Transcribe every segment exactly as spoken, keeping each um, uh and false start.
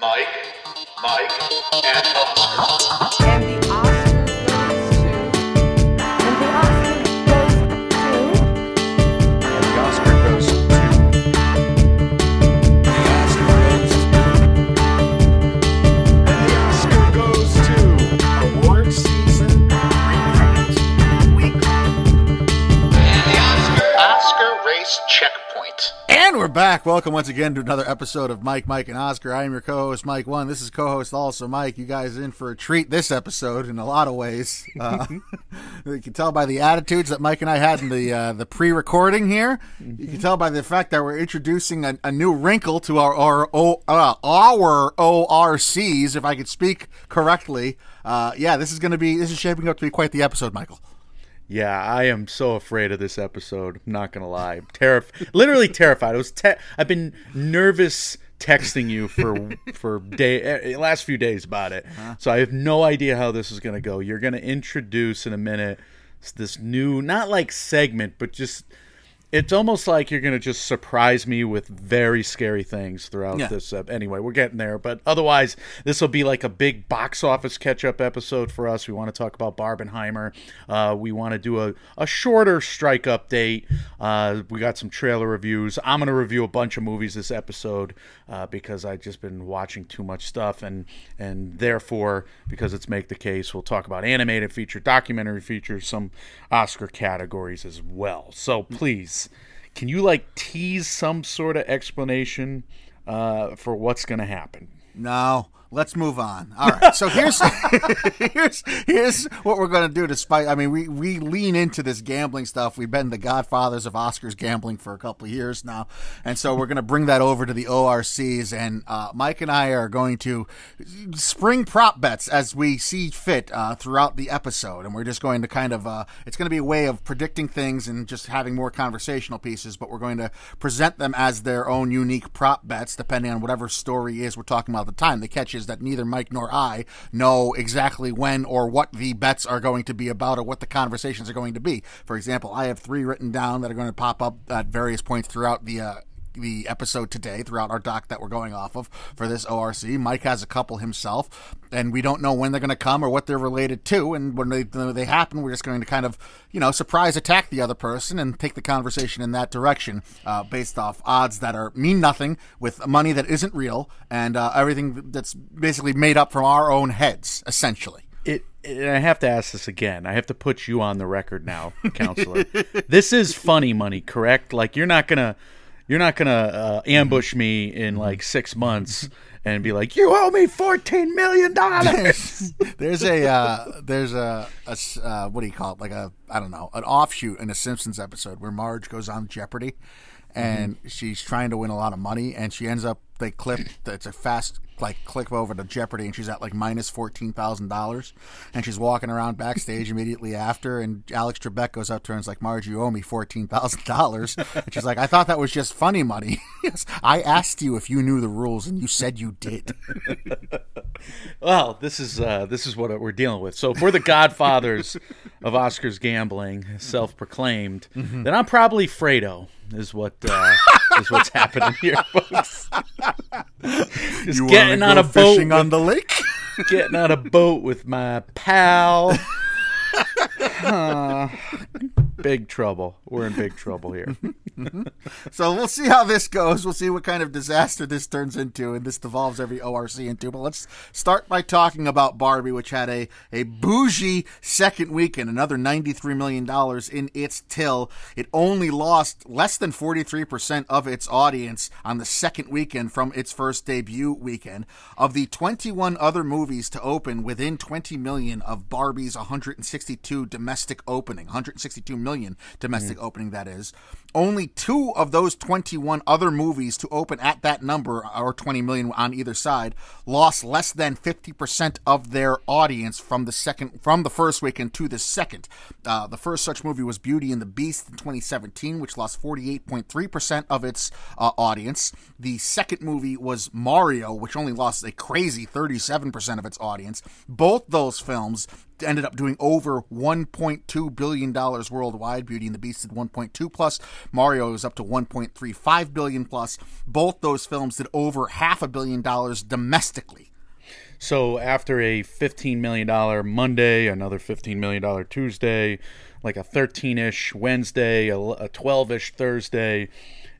Mike, Mike, and Oscar. And the Oscar goes to. And the Oscar goes to. And the Oscar goes to. And the Oscar goes to. And the Oscar goes to. Award season recaps weekly. And the Oscar Oscar race checkpoint. And we're back. Welcome once again to another episode of Mike, Mike, and Oscar. I am your co-host, Mike One. This is co-host also Mike. You guys are in for a treat this episode in a lot of ways. Uh, you can tell by the attitudes that Mike and I had in the uh, the pre-recording here. Mm-hmm. You can tell by the fact that we're introducing a, a new wrinkle to our our, uh, our O R Cs, if I could speak correctly. Uh, yeah, this is going to be this is shaping up to be quite the episode, Michael. Yeah, I am so afraid of this episode. I'm not going to lie. I'm terrif- literally terrified. I was te- I've been nervous texting you for for day last few days about it. Uh-huh. So I have no idea how this is going to go. You're going to introduce in a minute this new, not like segment, but just it's almost like you're going to just surprise me with very scary things throughout yeah. this. Uh, anyway, we're getting there. But otherwise, this will be like a big box office catch-up episode for us. We want to talk about Barbenheimer. Uh, we want to do a, a shorter strike update. Uh, we got some trailer reviews. I'm going to review a bunch of movies this episode uh, because I've just been watching too much stuff. And, and therefore, because it's Make the Case, we'll talk about animated feature, documentary feature, some Oscar categories as well. So please. Can you like tease some sort of explanation uh, for what's going to happen? No, let's move on. All right, so here's here's here's what we're going to do. Despite, I mean, we, we lean into this gambling stuff. We've been the godfathers of Oscars gambling for a couple of years now, and so we're going to bring that over to the O R Cs. And uh, Mike and I are going to spring prop bets as we see fit uh, throughout the episode, and we're just going to kind of uh, it's going to be a way of predicting things and just having more conversational pieces. But we're going to present them as their own unique prop bets, depending on whatever story is we're talking about. The time. The catch is that neither Mike nor I know exactly when or what the bets are going to be about or what the conversations are going to be. For example, I have three written down that are going to pop up at various points throughout the uh, the episode today, throughout our doc that we're going off of for this O R C. Mike has a couple himself, and we don't know when they're going to come or what they're related to. And when they, when they happen, we're just going to kind of, you know, surprise attack the other person and take the conversation in that direction uh, based off odds that are mean nothing with money that isn't real and uh, everything that's basically made up from our own heads, essentially. It, and I have to ask this again. I have to put you on the record now, counselor. This is funny money, correct? Like, you're not going to... You're not going to uh, ambush me in like six months and be like, you owe me fourteen million dollars. There's, there's a, uh, there's a, a uh, what do you call it? Like a, I don't know, an offshoot in a Simpsons episode where Marge goes on Jeopardy and mm-hmm. she's trying to win a lot of money and she ends up, they clip, it's a fast like click over to Jeopardy and she's at like minus fourteen thousand dollars and she's walking around backstage immediately after and Alex Trebek goes up to her and is like, Marge, you owe me fourteen thousand dollars. And she's like, I thought that was just funny money. Yes, I asked you if you knew the rules and you said you did. Well, this is uh, this is what we're dealing with. So if we're the godfathers of Oscars gambling, self-proclaimed, mm-hmm. then I'm probably Fredo is what uh, is what's happening here, folks. Just you getting on a boat fishing with, on the lake. Getting on a boat with my pal. uh, big trouble. We're in big trouble here. Mm-hmm. So we'll see how this goes. We'll see what kind of disaster this turns into, and this devolves every O R C into. But let's start by talking about Barbie, which had a, a bougie second weekend, another ninety-three million dollars in its till. It only lost less than forty-three percent of its audience on the second weekend from its first debut weekend. Of the twenty-one other movies to open within twenty million of Barbie's one hundred sixty-two domestic opening, one hundred sixty-two million domestic mm-hmm. opening, that is, only two of those twenty-one other movies to open at that number, or twenty million on either side, lost less than fifty percent of their audience from the second, from the first weekend to the second. Uh, the first such movie was Beauty and the Beast in twenty seventeen, which lost forty-eight point three percent of its uh, audience. The second movie was Mario, which only lost a crazy thirty-seven percent of its audience. Both those films ended up doing over one point two billion dollars worldwide. Beauty and the Beast did one point two plus. Mario is up to one point three five billion dollars plus. Both those films did over half a billion dollars domestically. So after a fifteen million dollars Monday, another fifteen million dollars Tuesday, like a thirteen-ish Wednesday, a twelve-ish Thursday,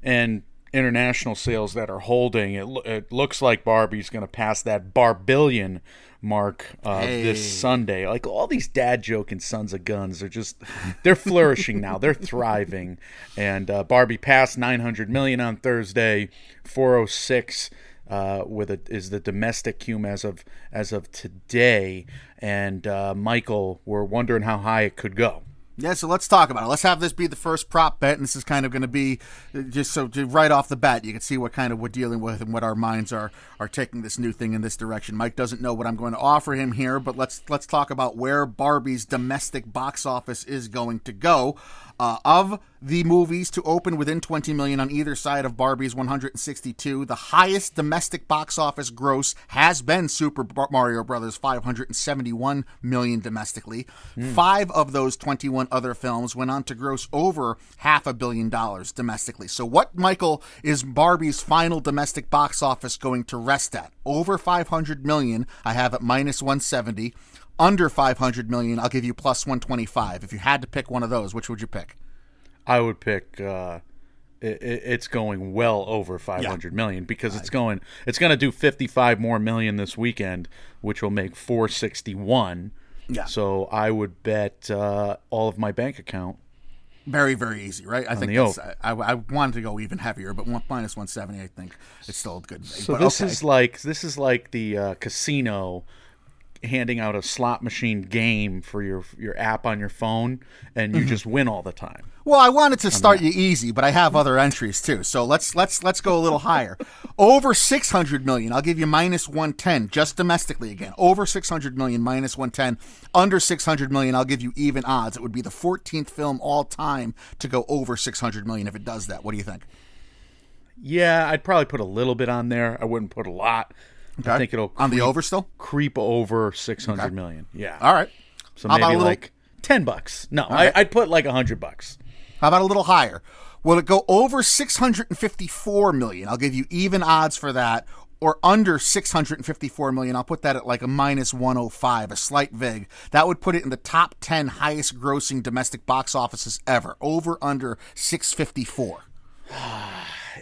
and international sales that are holding, it, lo- it looks like Barbie's going to pass that barbillion mark uh, hey. this Sunday. Like, all these dad joking sons of guns are just, they're flourishing now. They're thriving. And uh, Barbie passed nine hundred million dollars on Thursday, four oh six Uh, with a, is the domestic cum as of as of today, and uh, Michael, we're wondering how high it could go. Yeah, so let's talk about it. Let's have this be the first prop bet, and this is kind of going to be just so right off the bat, you can see what kind of we're dealing with and what our minds are are taking this new thing in this direction. Mike doesn't know what I'm going to offer him here, but let's let's talk about where Barbie's domestic box office is going to go. Uh, of the movies to open within twenty million dollars on either side of Barbie's one hundred sixty-two, the highest domestic box office gross has been Super Mario Brothers, five hundred seventy-one million dollars domestically. Mm. Five of those twenty-one other films went on to gross over half a billion dollars domestically. So what, Michael, is Barbie's final domestic box office going to rest at? Over five hundred million dollars, I have at minus one seventy. Under five hundred million dollars, I'll give you plus one twenty-five. If you had to pick one of those, which would you pick? I would pick uh, it, it's going well over five hundred yeah. million, because it's going it's going to do fifty-five more million this weekend, which will make four sixty-one. Yeah. So I would bet uh, all of my bank account. Very, very easy, right? I think that's, I, I wanted to go even heavier, but one, minus one seventy, I think it's still a good. So but this okay. is like this is like the uh, casino handing out a slot machine game for your your app on your phone, and you mm-hmm. just win all the time. Well, I wanted to start you easy, but I have other entries too. So let's let's let's go a little higher. Over six hundred million, I'll give you minus one ten, just domestically again. Over six hundred million, minus one ten. Under six hundred million, I'll give you even odds. It would be the fourteenth film all time to go over six hundred million if it does that. What do you think? Yeah, I'd probably put a little bit on there. I wouldn't put a lot. Okay. I think it'll creep, on the over still creep over six hundred okay. million. Yeah. All right. So maybe little... like ten bucks. No, right. I, I'd put like a hundred bucks. How about a little higher? Will it go over six hundred and fifty-four million? I'll give you even odds for that. Or under six hundred fifty-four million dollars, I'll put that at like a minus one oh five, a slight vig. That would put it in the top ten highest grossing domestic box offices ever. Over under six fifty-four.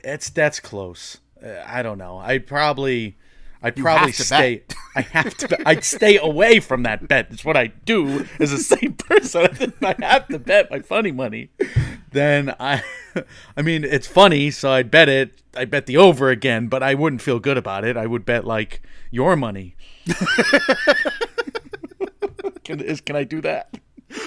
It's that's close. Uh, I don't know. I'd probably. I'd you probably stay. Bet. I have to. I'd stay away from that bet. It's what I do as a sane person. If I have to bet my funny money, then I. I mean, it's funny, so I bet it. I bet the over again, but I wouldn't feel good about it. I would bet like your money. can is can I do that?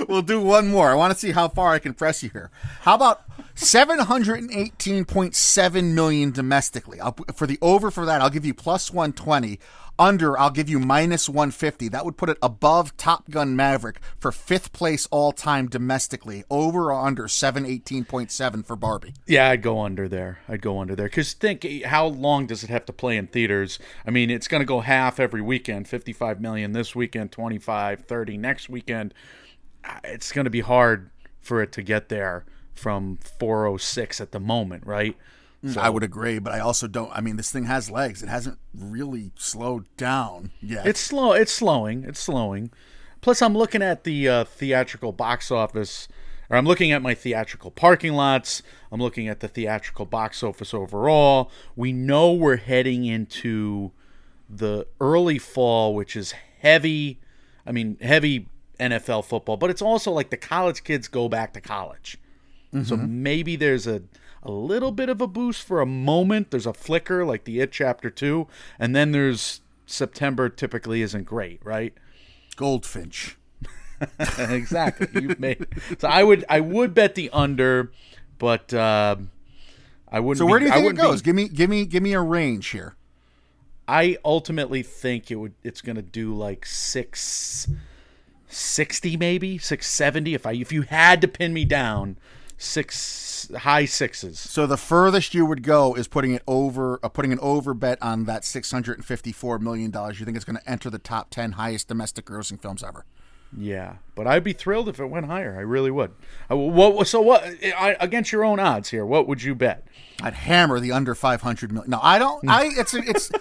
We'll do one more. I want to see how far I can press you here. How about seven hundred eighteen point seven million domestically? I'll, for the over for that, I'll give you plus one twenty. Under, I'll give you minus one fifty. That would put it above Top Gun Maverick for fifth place all time domestically. Over or under seven eighteen point seven for Barbie? Yeah, I'd go under there. I'd go under there. Because think, how long does it have to play in theaters? I mean, it's going to go half every weekend, fifty-five million this weekend, twenty-five, thirty next weekend. It's going to be hard for it to get there from four oh six at the moment, right? So. I would agree, but I also don't. I mean, this thing has legs. It hasn't really slowed down yet. It's slow. It's slowing. It's slowing. Plus, I'm looking at the uh, theatrical box office, or I'm looking at my theatrical parking lots. I'm looking at the theatrical box office overall. We know we're heading into the early fall, which is heavy. I mean, heavy N F L football, but it's also like the college kids go back to college. Mm-hmm. So maybe there's a, a little bit of a boost for a moment. There's a flicker like the It Chapter two, and then there's September typically isn't great, right? Goldfinch. Exactly. You've made it. So I would I would bet the under, but uh, I wouldn't. So where be, do you think it goes? Be, give me give me give me a range here. I ultimately think it would. It's going to do like six. sixty maybe six seventy if I if you had to pin me down, six high sixes. So the furthest you would go is putting it over uh, putting an over bet on that six hundred fifty-four million dollars. You think it's going to enter the top ten highest domestic grossing films ever? Yeah, but I'd be thrilled if it went higher. I really would. I, what? So what? I, against your own odds here, what would you bet? I'd hammer the under five hundred million. No, I don't. I it's it's.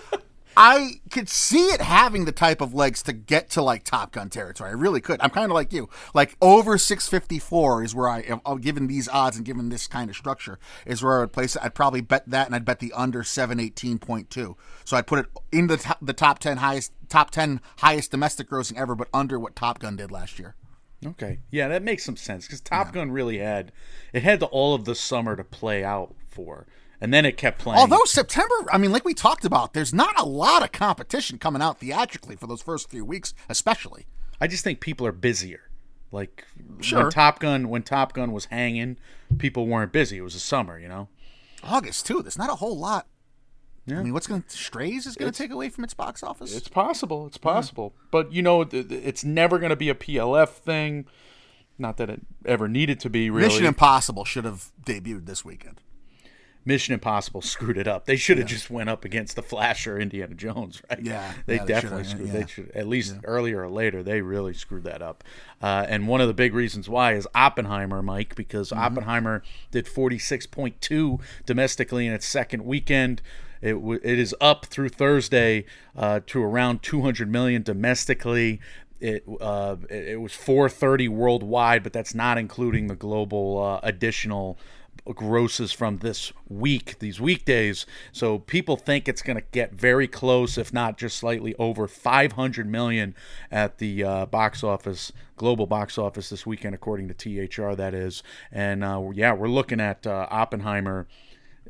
I could see it having the type of legs to get to like Top Gun territory. I really could. I'm kind of like you. Like over six fifty-four is where I am, given these odds and given this kind of structure, is where I would place it. I'd probably bet that, and I'd bet the under seven eighteen point two. So I'd put it in the top, the top ten highest. Top ten highest domestic grossing ever, but under what Top Gun did last year. Okay. Yeah, that makes some sense, because Top yeah. Gun really had, it had the, all of the summer to play out for, and then it kept playing. Although September, I mean, like we talked about, there's not a lot of competition coming out theatrically for those first few weeks, especially. I just think people are busier. Like, sure. when Top Gun, when Top Gun was hanging, people weren't busy. It was the summer, you know? August, too. There's not a whole lot. Yeah. I mean, what's going to, Strays is going to take away from its box office? It's possible. It's possible. Yeah. But, you know, it's never going to be a P L F thing. Not that it ever needed to be, really. Mission Impossible should have debuted this weekend. Mission Impossible screwed it up. They should have yeah. just went up against The Flash or Indiana Jones, right? Yeah. They yeah, definitely they screwed yeah. They should, at least yeah. earlier or later, they really screwed that up. Uh, and one of the big reasons why is Oppenheimer, Mike, because mm-hmm. Oppenheimer did forty-six point two domestically in its second weekend. It w- it is up through Thursday uh, to around two hundred million dollars domestically. It uh, it, it was four thirty worldwide, but that's not including the global uh, additional grosses from this week, these weekdays. So people think it's going to get very close, if not just slightly over five hundred million dollars at the uh, box office, global box office this weekend, according to T H R, that is. And uh, yeah, we're looking at uh, Oppenheimer.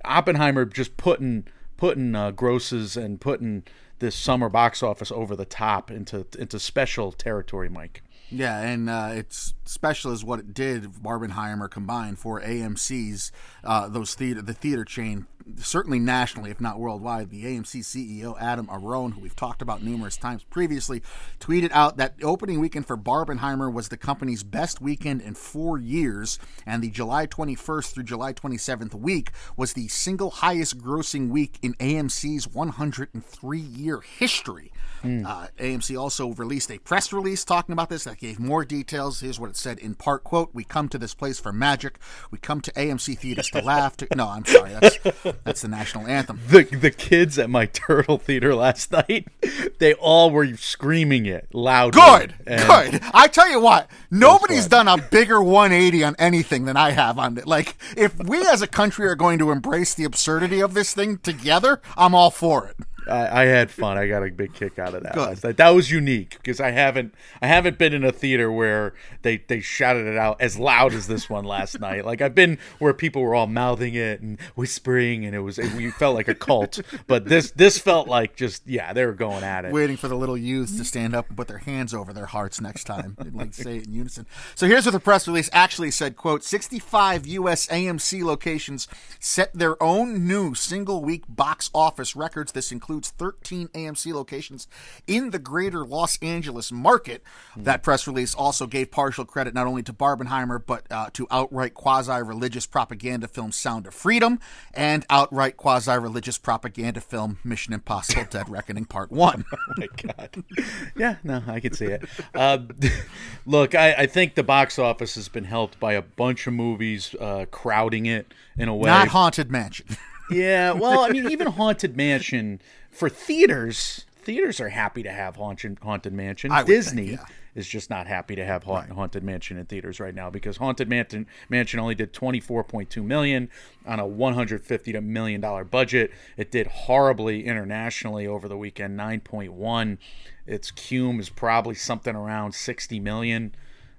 Oppenheimer just putting... putting uh, grosses and putting this summer box office over the top into into special territory, Mike. Yeah, and uh, it's special is what it did, Barbenheimer combined for A M C's, uh, those theater, the theater chain, certainly nationally, if not worldwide. The A M C C E O, Adam Aron, who we've talked about numerous times previously, tweeted out that opening weekend for Barbenheimer was the company's best weekend in four years, and the July twenty-first through July twenty-seventh week was the single highest grossing week in A M C's one hundred three year history. Mm. Uh, A M C also released a press release talking about this that gave more details. Here's what it said in part, quote, "We come to this place for magic. We come to A M C theaters to laugh. To... No, I'm sorry. That's that's the national anthem. The the kids at my Turtle Theater last night, they all were screaming it loudly. Good, and good. I tell you what, nobody's done a bigger one eighty on anything than I have on it. Like, if we as a country are going to embrace the absurdity of this thing together, I'm all for it. I, I had fun. I got a big kick out of that. Last night. That was unique because I haven't I haven't been in a theater where they, they shouted it out as loud as this one last night. Like, I've been where people were all mouthing it and whispering, and it was it, we felt like a cult. But this this felt like just yeah, they were going at it, waiting for the little youths to stand up and put their hands over their hearts next time and like say it in unison. So here's what the press release actually said: "Quote, sixty-five U S A M C locations set their own new single week box office records. This includes." thirteen A M C locations in the greater Los Angeles market." That press release also gave partial credit not only to Barbenheimer, but uh, to outright quasi-religious propaganda film Sound of Freedom and outright quasi-religious propaganda film Mission Impossible Dead Reckoning Part One. Oh, my God. Yeah, no, I can see it. Uh, look, I, I think the box office has been helped by a bunch of movies uh, crowding it in a way. Not Haunted Mansion. Yeah, well, I mean, even Haunted Mansion for theaters, theaters are happy to have Haunted, Haunted Mansion. Disney think, yeah. is just not happy to have Haunted, right. Haunted Mansion in theaters right now because Haunted Mansion, Mansion only did twenty-four point two million dollars on a one hundred fifty million dollars budget. It did horribly internationally over the weekend, nine point one. Its cume is probably something around sixty million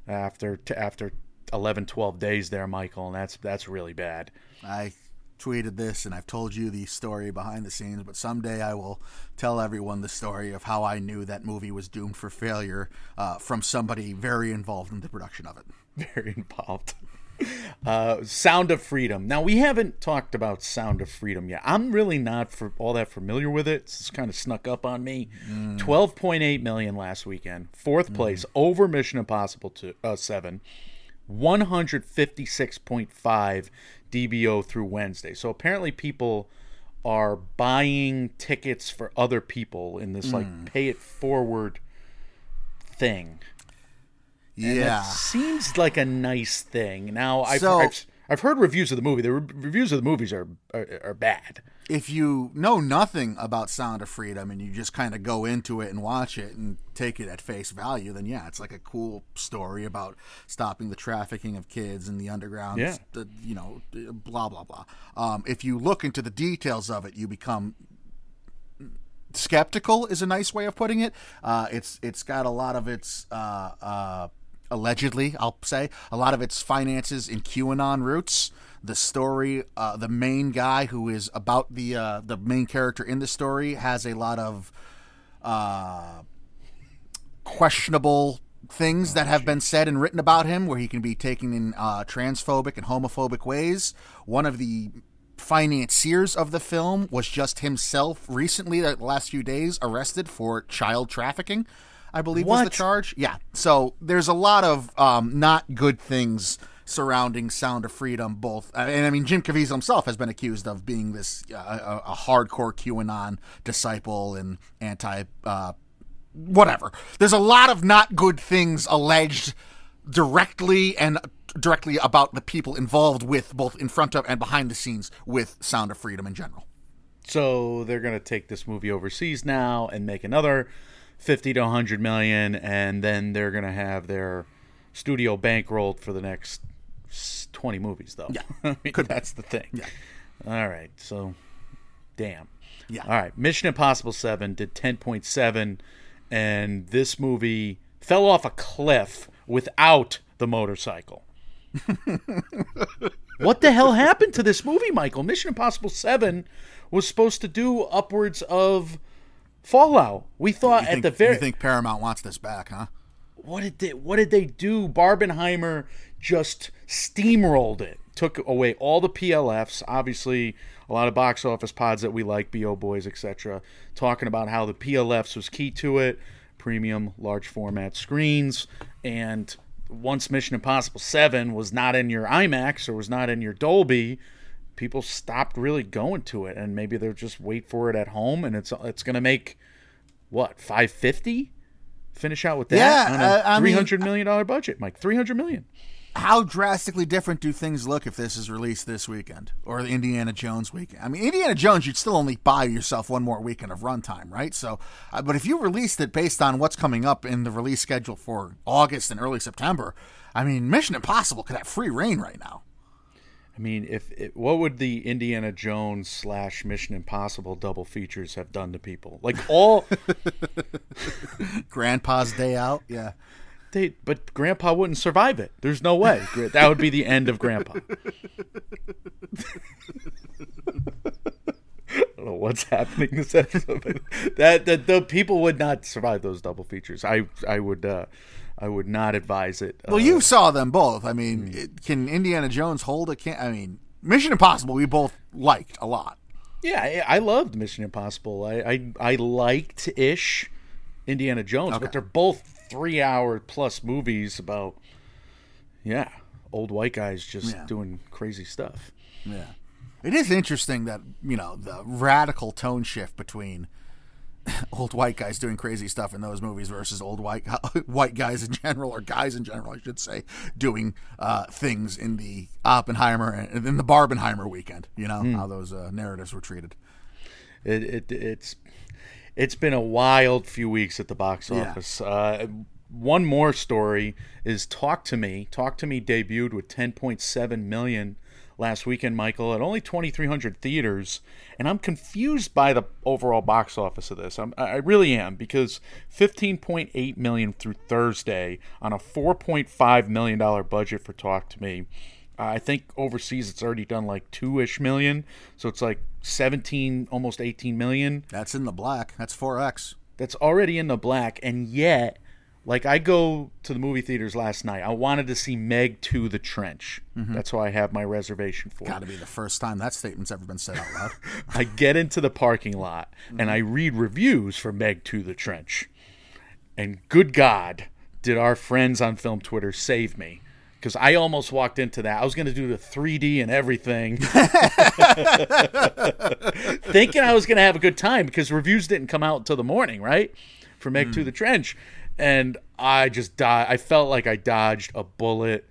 dollars after t- after eleven, twelve days there, Michael, and that's that's really bad. I tweeted this, and I've told you the story behind the scenes, but someday I will tell everyone the story of how I knew that movie was doomed for failure uh, from somebody very involved in the production of it. Very involved. Uh, Sound of Freedom. Now, we haven't talked about Sound of Freedom yet. I'm really not for all that familiar with it. It's kind of snuck up on me. Mm. twelve point eight million dollars last weekend. Fourth place mm. over Mission Impossible two, uh, seven. one hundred fifty-six point five D B O through Wednesday. So apparently people are buying tickets for other people in this mm. like pay it forward thing. And yeah, it seems like a nice thing. Now, I've, so, I've I've heard reviews of the movie. The re- reviews of the movies are, are are bad. If you know nothing about Sound of Freedom and you just kind of go into it and watch it and take it at face value, then yeah, it's like a cool story about stopping the trafficking of kids in the underground. Yeah. The, you know, blah blah blah. Um, if you look into the details of it, you become skeptical. Is a nice way of putting it. Uh, it's it's got a lot of its. Uh, uh, Allegedly, I'll say, a lot of its finances in QAnon roots. The story, uh, the main guy who is about the uh, the main character in the story has a lot of uh, questionable things that have been said and written about him, where he can be taken in uh, transphobic and homophobic ways. One of the financiers of the film was just himself recently, the last few days, arrested for child trafficking, I believe was the charge. Yeah. So there's a lot of um, not good things surrounding Sound of Freedom. Both, and I mean, Jim Caviezel himself has been accused of being this uh, a, a hardcore QAnon disciple and anti uh, whatever. There's a lot of not good things alleged directly and directly about the people involved with both in front of and behind the scenes with Sound of Freedom in general. So they're going to take this movie overseas now and make another fifty to one hundred million, and then they're going to have their studio bankrolled for the next twenty movies, though. Yeah. I mean, could that's be. The thing. Yeah. All right. So, damn. Yeah. All right. Mission Impossible seven did ten point seven, and this movie fell off a cliff without the motorcycle. What the hell happened to this movie, Michael? Mission Impossible seven was supposed to do upwards of Fallout. We thought think, at the very. You think Paramount wants this back, huh? What did they, what did they do? Barbenheimer just steamrolled it. Took away all the P L Fs. Obviously, a lot of box office pods that we like, B O Boys, et cetera, talking about how the P L Fs was key to it. Premium, large format screens. And once Mission Impossible seven was not in your IMAX or was not in your Dolby, people stopped really going to it, and maybe they're just wait for it at home, and it's it's going to make, what, five fifty? Finish out with that yeah, on a three hundred million dollars budget, Mike. three hundred million dollars. How drastically different do things look if this is released this weekend or the Indiana Jones weekend? I mean, Indiana Jones, you'd still only buy yourself one more weekend of runtime, right? So, uh, but if you released it based on what's coming up in the release schedule for August and early September, I mean, Mission Impossible could have free reign right now. I mean, if it, what would the Indiana Jones slash Mission Impossible double features have done to people? Like all Grandpa's Day Out, yeah. They, but Grandpa wouldn't survive it. There's no way. That would be the end of Grandpa. I don't know what's happening this episode. That that the people would not survive those double features. I I would. Uh, I would not advise it. Well, uh, you saw them both. I mean, mm-hmm. it, can Indiana Jones hold a can? I mean, Mission Impossible, we both liked a lot. Yeah, I, I loved Mission Impossible. I I, I liked-ish Indiana Jones, okay. But they're both three-hour-plus movies about, yeah, old white guys just yeah. doing crazy stuff. Yeah. It is interesting that, you know, the radical tone shift between old white guys doing crazy stuff in those movies versus old white white guys in general, or guys in general, I should say, doing uh, things in the Oppenheimer and in the Barbenheimer weekend. You know mm. how those uh, narratives were treated. It, it it's it's been a wild few weeks at the box office. Yeah. Uh, one more story is Talk to Me. Talk to Me debuted with ten point seven million dollars last weekend, Michael, at only twenty-three hundred theaters, and I'm confused by the overall box office of this. I'm, I really am, because fifteen point eight million dollars through Thursday on a four point five million dollars budget for Talk to Me. Uh, I think overseas it's already done like two-ish million, so it's like seventeen, almost eighteen million. That's in the black. That's four X. That's already in the black, and yet, like, I go to the movie theaters last night. I wanted to see Meg two the Trench. Mm-hmm. That's who I have my reservation for. Got to be the first time that statement's ever been said out loud. I get into the parking lot, mm-hmm. and I read reviews for Meg two the Trench. And good God, did our friends on Film Twitter save me. Because I almost walked into that. I was going to do the three D and everything. Thinking I was going to have a good time, because reviews didn't come out until the morning, right? For Meg mm. two the Trench. and I just died. I felt like I dodged a bullet.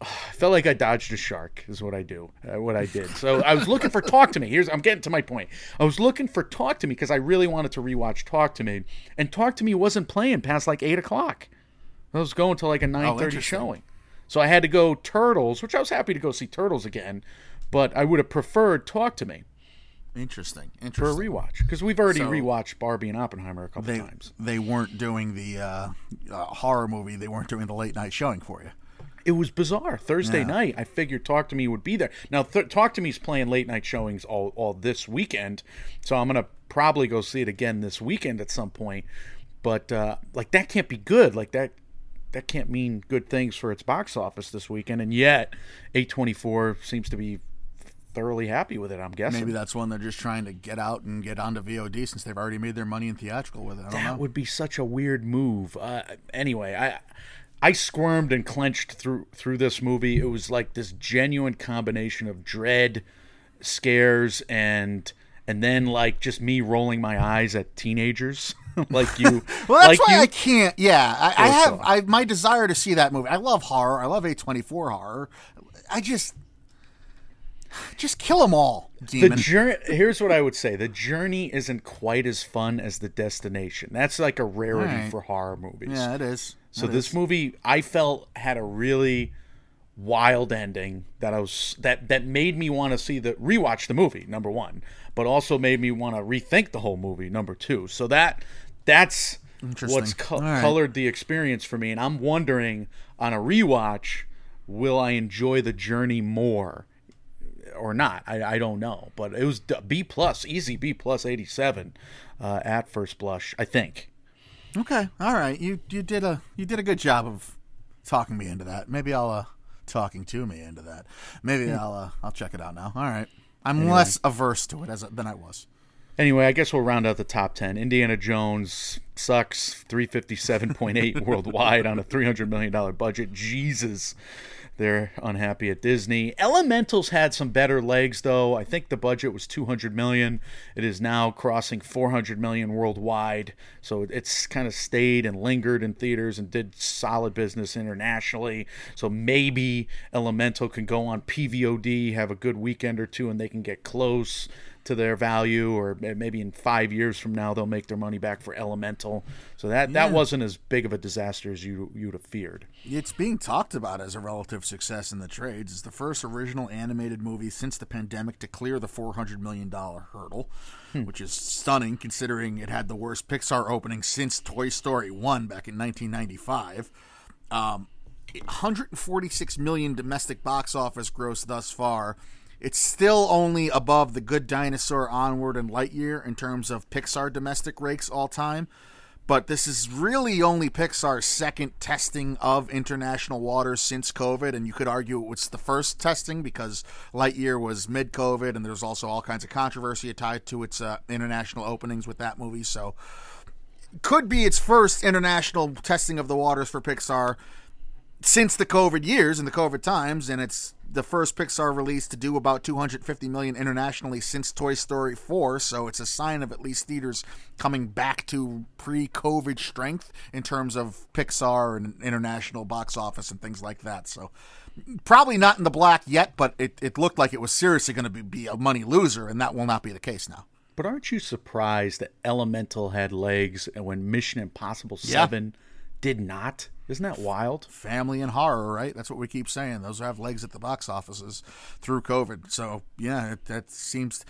I felt like I dodged a shark is what I do, uh, what I did. So I was looking for Talk to Me. Here's, I'm getting to my point. I was looking for Talk to Me because I really wanted to rewatch Talk to Me. And Talk to Me wasn't playing past like eight o'clock. I was going to like a nine thirty oh, showing. So I had to go Turtles, which I was happy to go see Turtles again. But I would have preferred Talk to Me. Interesting. Interesting. For a rewatch. Because we've already so, rewatched Barbie and Oppenheimer a couple they, times. They weren't doing the uh, uh, horror movie. They weren't doing the late night showing for you. It was bizarre. Thursday yeah. night, I figured Talk to Me would be there. Now, th- Talk to Me's playing late night showings all, all this weekend, so I'm going to probably go see it again this weekend at some point. But, uh, like, that can't be good. Like, that that can't mean good things for its box office this weekend. And yet, A twenty-four seems to be thoroughly happy with it, I'm guessing. Maybe that's one they're just trying to get out and get onto V O D since they've already made their money in theatrical with it. I don't that know. Would be such a weird move. Uh, anyway, I... I squirmed and clenched through through this movie. It was like this genuine combination of dread, scares, and and then like just me rolling my eyes at teenagers like you. Well, that's like why you. I can't. Yeah, I, I have I, my desire to see that movie. I love horror. I love A twenty-four horror. I just just kill them all. Demon. The journey. Here's what I would say: the journey isn't quite as fun as the destination. That's like a rarity right. for horror movies. Yeah, it is. So this movie, I felt, had a really wild ending that I was that, that made me want to see the rewatch the movie, number one, but also made me want to rethink the whole movie, number two. So that that's what's co- right. colored the experience for me, and I'm wondering on a rewatch, will I enjoy the journey more or not? I, I don't know, but it was B plus, easy B plus eighty-seven uh, at first blush, I think. Okay, all right. You you did a you did a good job of talking me into that. Maybe I'll uh, talking to me into that. Maybe yeah. I'll uh, I'll check it out now. All right, I'm anyway. less averse to it as than I was. Anyway, I guess we'll round out the top ten. Indiana Jones sucks. three fifty-seven point eight worldwide on a three hundred million dollars budget. Jesus, they're unhappy at Disney. Elemental's had some better legs, though. I think the budget was two hundred million dollars. It is now crossing four hundred million dollars worldwide. So it's kind of stayed and lingered in theaters and did solid business internationally. So maybe Elemental can go on P V O D, have a good weekend or two, and they can get close to their value, or maybe in five years from now they'll make their money back for Elemental. So that, yeah. that wasn't as big of a disaster as you you'd have feared. It's being talked about as a relative success in the trades. It's the first original animated movie since the pandemic to clear the four hundred million dollars hurdle, hmm. which is stunning considering it had the worst Pixar opening since Toy Story one back in nineteen ninety-five. Um, one hundred forty-six million dollars domestic box office gross thus far. It's still only above The Good Dinosaur, Onward, and Lightyear in terms of Pixar domestic rakes all time. But this is really only Pixar's second testing of international waters since COVID, and you could argue it was the first testing because Lightyear was mid-COVID, and there's also all kinds of controversy tied to its uh, international openings with that movie. So could be its first international testing of the waters for Pixar since the COVID years and the COVID times, and it's the first Pixar release to do about two hundred fifty million dollars internationally since Toy Story four, so it's a sign of at least theaters coming back to pre-COVID strength in terms of Pixar and international box office and things like that. So probably not in the black yet, but it, it looked like it was seriously going to be, be a money loser, and that will not be the case now. But aren't you surprised that Elemental had legs and when Mission Impossible seven yeah. did not? Isn't that wild? Family and horror, right? That's what we keep saying. Those have legs at the box offices through COVID. So, yeah, it, that seems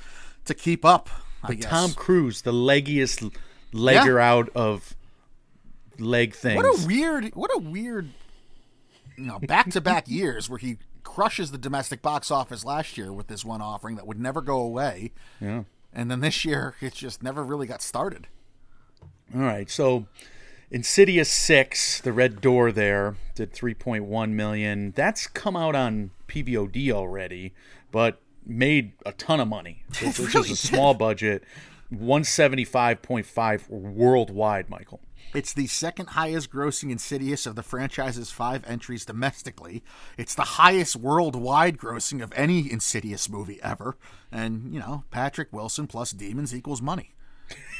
to keep up, I but guess. Tom Cruise, the leggiest legger yeah. out of leg things. What a weird, what a weird, you know, back-to-back years where he crushes the domestic box office last year with this one offering that would never go away. Yeah. And then this year, it just never really got started. All right, so Insidious six, The Red Door there, did three point one million dollars. That's come out on P V O D already, but made a ton of money. This really is a small budget, one hundred seventy-five point five worldwide, Michael. It's the second highest grossing Insidious of the franchise's five entries domestically. It's the highest worldwide grossing of any Insidious movie ever. And, you know, Patrick Wilson plus demons equals money.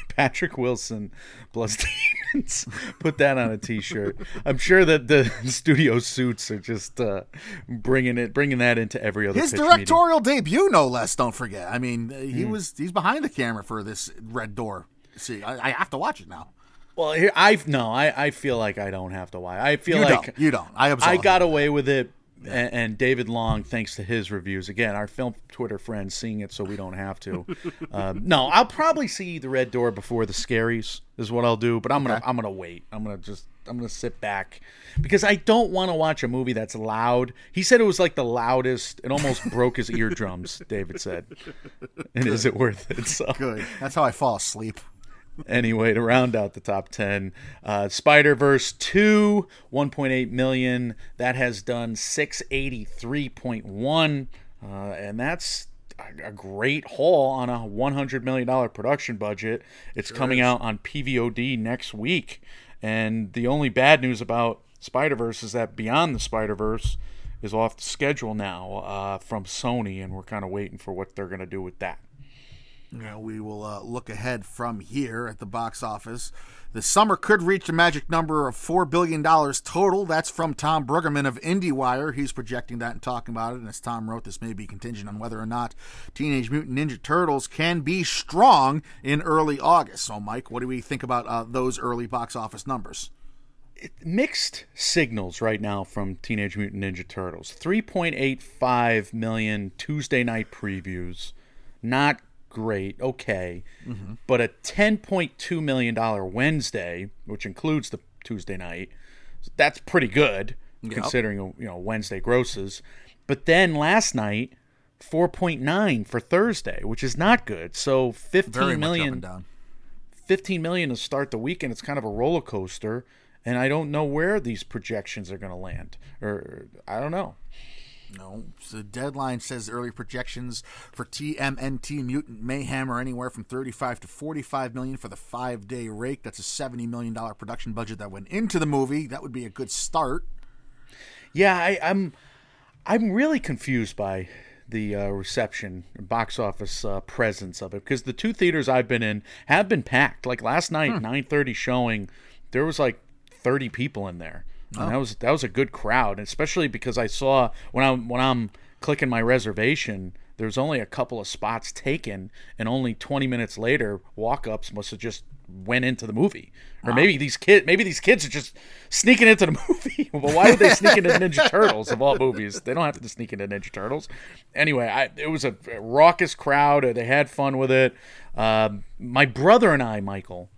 Patrick Wilson plus demons. Put that on a T-shirt. I'm sure that the studio suits are just uh, bringing it, bringing that into every other. His pitch directorial meeting. Debut, no less. Don't forget. I mean, he mm. was he's behind the camera for this Red Door. See, I, I have to watch it now. Well, here, I no, I, I feel like I don't have to watch. I feel you like don't. you don't. I I got away that. with it. And David Long, thanks to his reviews, again, our film Twitter friends seeing it so we don't have to. um, no, I'll probably see The Red Door before The Scaries is what I'll do, but I'm gonna okay. I'm gonna wait. I'm gonna just I'm gonna sit back because I don't want to watch a movie that's loud. He said it was like the loudest. It almost broke his eardrums. David said, "And Good. Is it worth it?" So good. That's how I fall asleep. Anyway, to round out the top ten, uh, Spider-Verse two, one point eight million. That has done six eighty-three point one, uh, and that's a great haul on a one hundred million dollars production budget. It's sure coming is. out on P V O D next week, and the only bad news about Spider-Verse is that Beyond the Spider-Verse is off the schedule now uh, from Sony, and we're kind of waiting for what they're going to do with that. Now we will uh, look ahead from here at the box office. The summer could reach a magic number of four billion dollars total. That's from Tom Brueggeman of IndieWire. He's projecting that and talking about it. And as Tom wrote, this may be contingent on whether or not Teenage Mutant Ninja Turtles can be strong in early August. So, Mike, what do we think about uh, those early box office numbers? Mixed signals right now from Teenage Mutant Ninja Turtles. three point eight five million Tuesday night previews. Not great, okay, mm-hmm. but a ten point two million dollar Wednesday, which includes the Tuesday night, that's pretty good yep. considering, you know, Wednesday grosses. But then last night, four point nine for Thursday, which is not good. So fifteen Very million, fifteen million to start the weekend. It's kind of a roller coaster, and I don't know where these projections are going to land, or I don't know. No, so the deadline says early projections for T M N T Mutant Mayhem are anywhere from thirty-five to forty-five million dollars for the five-day rake. That's a seventy million dollars production budget that went into the movie. That would be a good start. Yeah, I, I'm I'm really confused by the uh, reception, box office uh, presence of it, because the two theaters I've been in have been packed. Like last night, hmm. nine thirty showing, there was like thirty people in there. Oh. And that was that was a good crowd, especially because I saw when I'm when I'm clicking my reservation, there's only a couple of spots taken, and only twenty minutes later, walk-ups must have just went into the movie, or wow. maybe these kid maybe these kids are just sneaking into the movie. But why would they sneak into Ninja Turtles of all movies? They don't have to sneak into Ninja Turtles. Anyway, I, it was a raucous crowd. They had fun with it. Uh, my brother and I, Michael,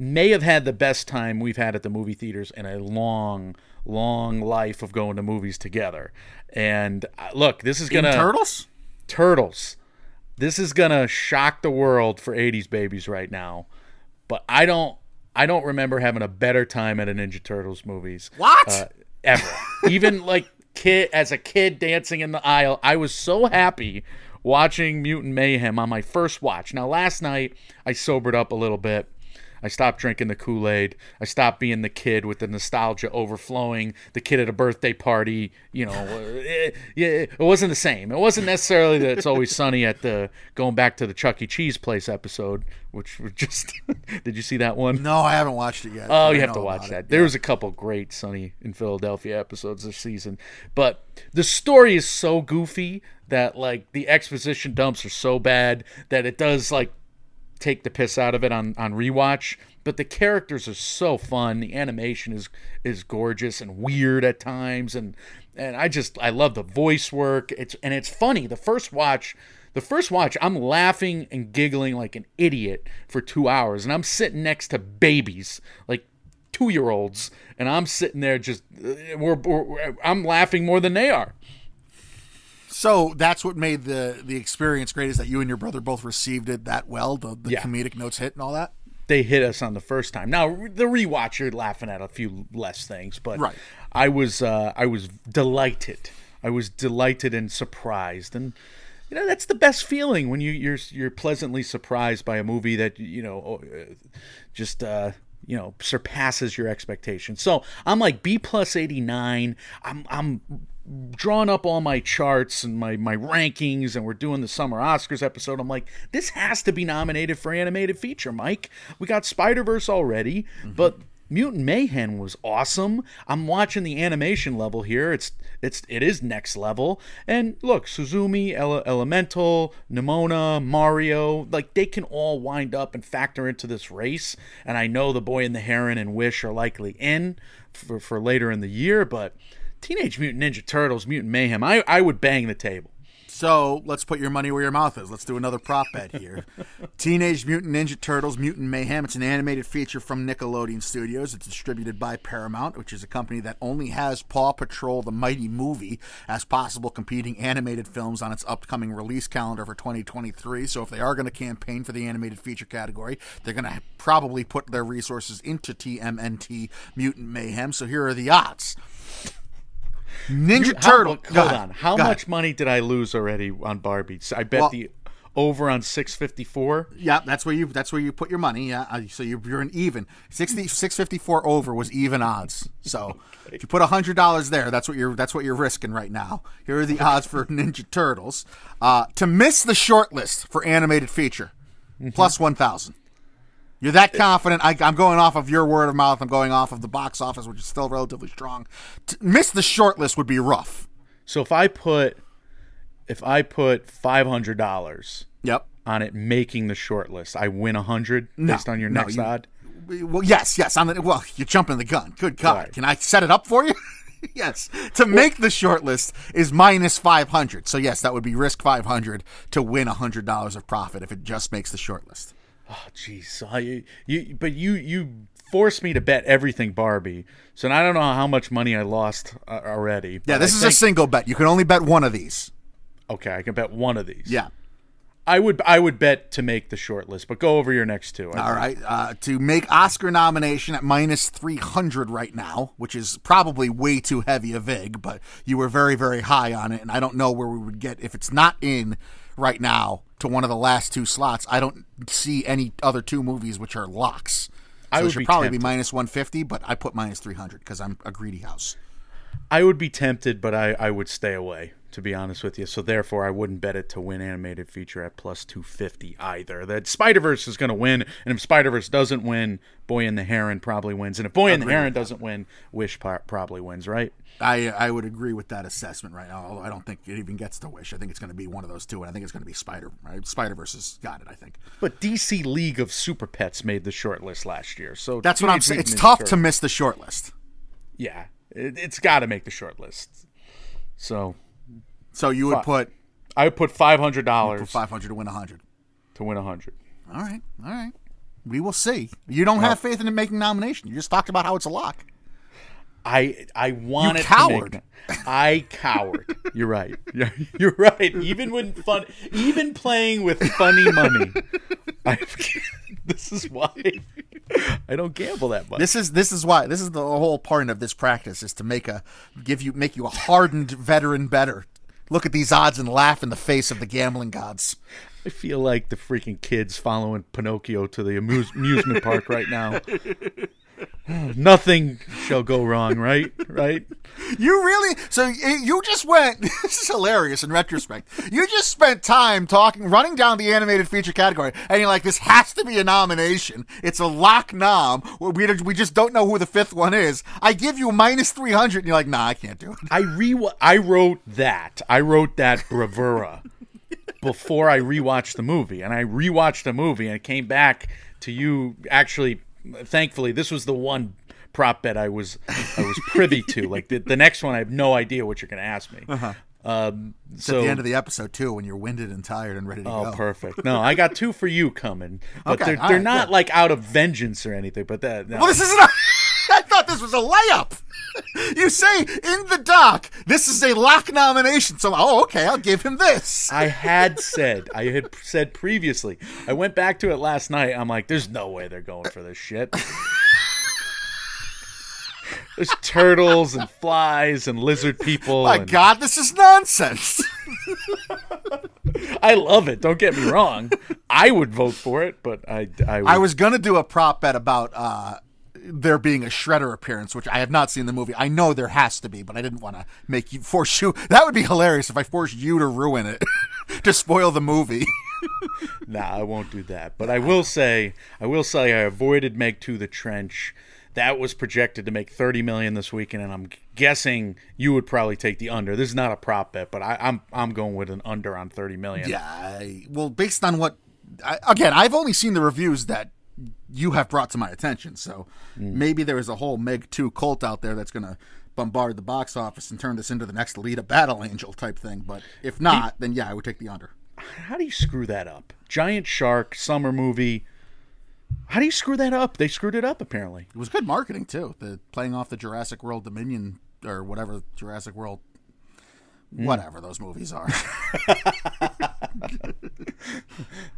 may have had the best time we've had at the movie theaters in a long, long life of going to movies together. And look, this is gonna in Turtles? Turtles. This is gonna shock the world for eighties babies right now. But I don't I don't remember having a better time at a Ninja Turtles movies. What? Uh, ever. Even like kid as a kid dancing in the aisle. I was so happy watching Mutant Mayhem on my first watch. Now last night I sobered up a little bit. I stopped drinking the Kool-Aid. I stopped being the kid with the nostalgia overflowing, the kid at a birthday party. You know, it, it wasn't the same. It wasn't necessarily that It's Always Sunny at the going back to the Chuck E. Cheese place episode, which was just – did you see that one? No, I haven't watched it yet. Oh, you have to watch that. It, yeah. There was a couple great Sunny in Philadelphia episodes this season. But the story is so goofy that, like, the exposition dumps are so bad that it does, like, take the piss out of it on, on rewatch, but the characters are so fun. The animation is is gorgeous and weird at times, and and I just I love the voice work. It's and it's funny. The first watch, the first watch, I'm laughing and giggling like an idiot for two hours, and I'm sitting next to babies, like two year olds, and I'm sitting there just we're, we're I'm laughing more than they are. So that's what made the, the experience great, is that you and your brother both received it that well, the, the yeah. comedic notes hit and all that? They hit us on the first time. Now, the rewatch, you're laughing at a few less things, but right. I was uh, I was delighted. I was delighted and surprised. And, you know, that's the best feeling when you, you're you're pleasantly surprised by a movie that, you know, just... Uh, you know, surpasses your expectations. So I'm like B plus eighty-nine. I'm I'm drawn up all my charts and my, my rankings, and we're doing the Summer Oscars episode. I'm like, this has to be nominated for Animated Feature, Mike. We got Spider-Verse already, mm-hmm. but Mutant Mayhem was awesome. I'm watching the animation level here. It's it's it is next level. And look, Suzumi, Ele- Elemental, Nimona, Mario, like they can all wind up and factor into this race. And I know The Boy and the Heron and Wish are likely in for, for later in the year, but Teenage Mutant Ninja Turtles, Mutant Mayhem, I, I would bang the table. So let's put your money where your mouth is. Let's do another prop bet here. Teenage Mutant Ninja Turtles Mutant Mayhem. It's an animated feature from Nickelodeon Studios. It's distributed by Paramount, which is a company that only has Paw Patrol the Mighty Movie as possible competing animated films on its upcoming release calendar for twenty twenty-three. So if they are going to campaign for the animated feature category, they're going to probably put their resources into T M N T Mutant Mayhem. So here are the odds. Ninja you, Turtle. How, hold on. How much ahead. money did I lose already on Barbie? I bet well, the over on six fifty-four. Yeah, that's where you that's where you put your money. Yeah, so you, you're an even. sixty, six fifty-four over was even odds. So okay. If you put one hundred dollars there, that's what you're that's what you're risking right now. Here are the odds for Ninja Turtles uh, to miss the shortlist for animated feature. Mm-hmm. Plus one thousand. You're that confident. I, I'm going off of your word of mouth. I'm going off of the box office, which is still relatively strong. To miss the shortlist would be rough. So if I put, if I put five hundred dollars yep. on it making the shortlist, I win one hundred no, based on your no, next you, odd? Well, yes, yes. I'm the, well, you're jumping the gun. Good God. Right. Can I set it up for you? Yes. To make the shortlist is minus five hundred. So, yes, that would be risk five hundred to win one hundred dollars of profit if it just makes the shortlist. Oh, geez. You, you, but you, you forced me to bet everything Barbie. So I don't know how much money I lost uh, already. Yeah, this I is think... a single bet. You can only bet one of these. Okay, I can bet one of these. Yeah. I would I would bet to make the shortlist, but go over your next two. I All think. right. Uh, to make Oscar nomination at minus three hundred right now, which is probably way too heavy a vig, but you were very, very high on it, and I don't know where we would get if it's not in right now to one of the last two slots. I don't see any other two movies which are locks. So I would it should be probably tempted. be minus one fifty, but I put minus three hundred because I'm a greedy house. I would be tempted, but I, I would stay away, to be honest with you. So therefore, I wouldn't bet it to win animated feature at plus two fifty either. That Spider-Verse is going to win, and if Spider-Verse doesn't win, Boy and the Heron probably wins. And if Boy and the Heron doesn't win, Wish probably wins, right? I I would agree with that assessment right now, although I don't think it even gets to Wish. I think it's going to be one of those two, and I think it's going to be Spider. Right? Spider-Verse has got it, I think. But D C League of Super Pets made the shortlist last year. So that's what I'm saying. It's tough to miss the shortlist. Yeah, it, it's got to make the shortlist. So so you would put... I would put five hundred dollars. Put five hundred dollars to win one hundred dollars. To win one hundred dollars. All right, all right. We will see. You don't well, have faith in it making nomination. You just talked about how it's a lock. I I wanted to make I cowered. You're right. You're, you're right. Even when fun, even playing with funny money, I, this is why I don't gamble that much. This is this is why this is the whole part of this practice is to make a give you make you a hardened veteran better. Look at these odds and laugh in the face of the gambling gods. I feel like the freaking kids following Pinocchio to the amuse- amusement park right now. Nothing shall go wrong, right? Right? You really... So you just went... This is hilarious in retrospect. You just spent time talking, running down the animated feature category, and you're like, this has to be a nomination. It's a lock nom. We we just don't know who the fifth one is. I give you minus three hundred, and you're like, nah, I can't do it. I re- I wrote that. I wrote that bravura before I rewatched the movie. And I rewatched the movie, and it came back to you actually... Thankfully, this was the one prop bet I was I was privy to. Like the, the next one, I have no idea what you're going to ask me. Uh-huh. Um, so at the end of the episode too, when you're winded and tired and ready to oh, go. Oh, perfect. No, I got two for you coming, but okay, they're they're right, not yeah. like out of vengeance or anything. But that no. well, this isn't. A- I thought this was a layup. You say in the doc, this is a lock nomination. So, oh, okay, I'll give him this. I had said, I had said previously. I went back to it last night. I'm like, there's no way they're going for this shit. There's turtles and flies and lizard people. My and... God, this is nonsense. I love it. Don't get me wrong. I would vote for it, but I, I, would... I was going to do a prop bet about, uh, there being a Shredder appearance, which I have not seen the movie. I know there has to be, but I didn't want to make you force you. That would be hilarious if I forced you to ruin it, to spoil the movie. Nah, I won't do that. But I will say, I will say, I avoided Meg two the Trench. That was projected to make thirty million dollars this weekend, and I'm guessing you would probably take the under. This is not a prop bet, but I, I'm I'm going with an under on thirty million dollars. Yeah, I, well, based on what, I, again, I've only seen the reviews that you have brought to my attention, so mm. maybe there is a whole Meg two cult out there that's going to bombard the box office and turn this into the next Alita Battle Angel type thing, but if not, he, then yeah, I would take the under. How do you screw that up? Giant shark, summer movie. How do you screw that up? They screwed it up, apparently. It was good marketing, too. The playing off the Jurassic World Dominion, or whatever, Jurassic World, mm. whatever those movies are.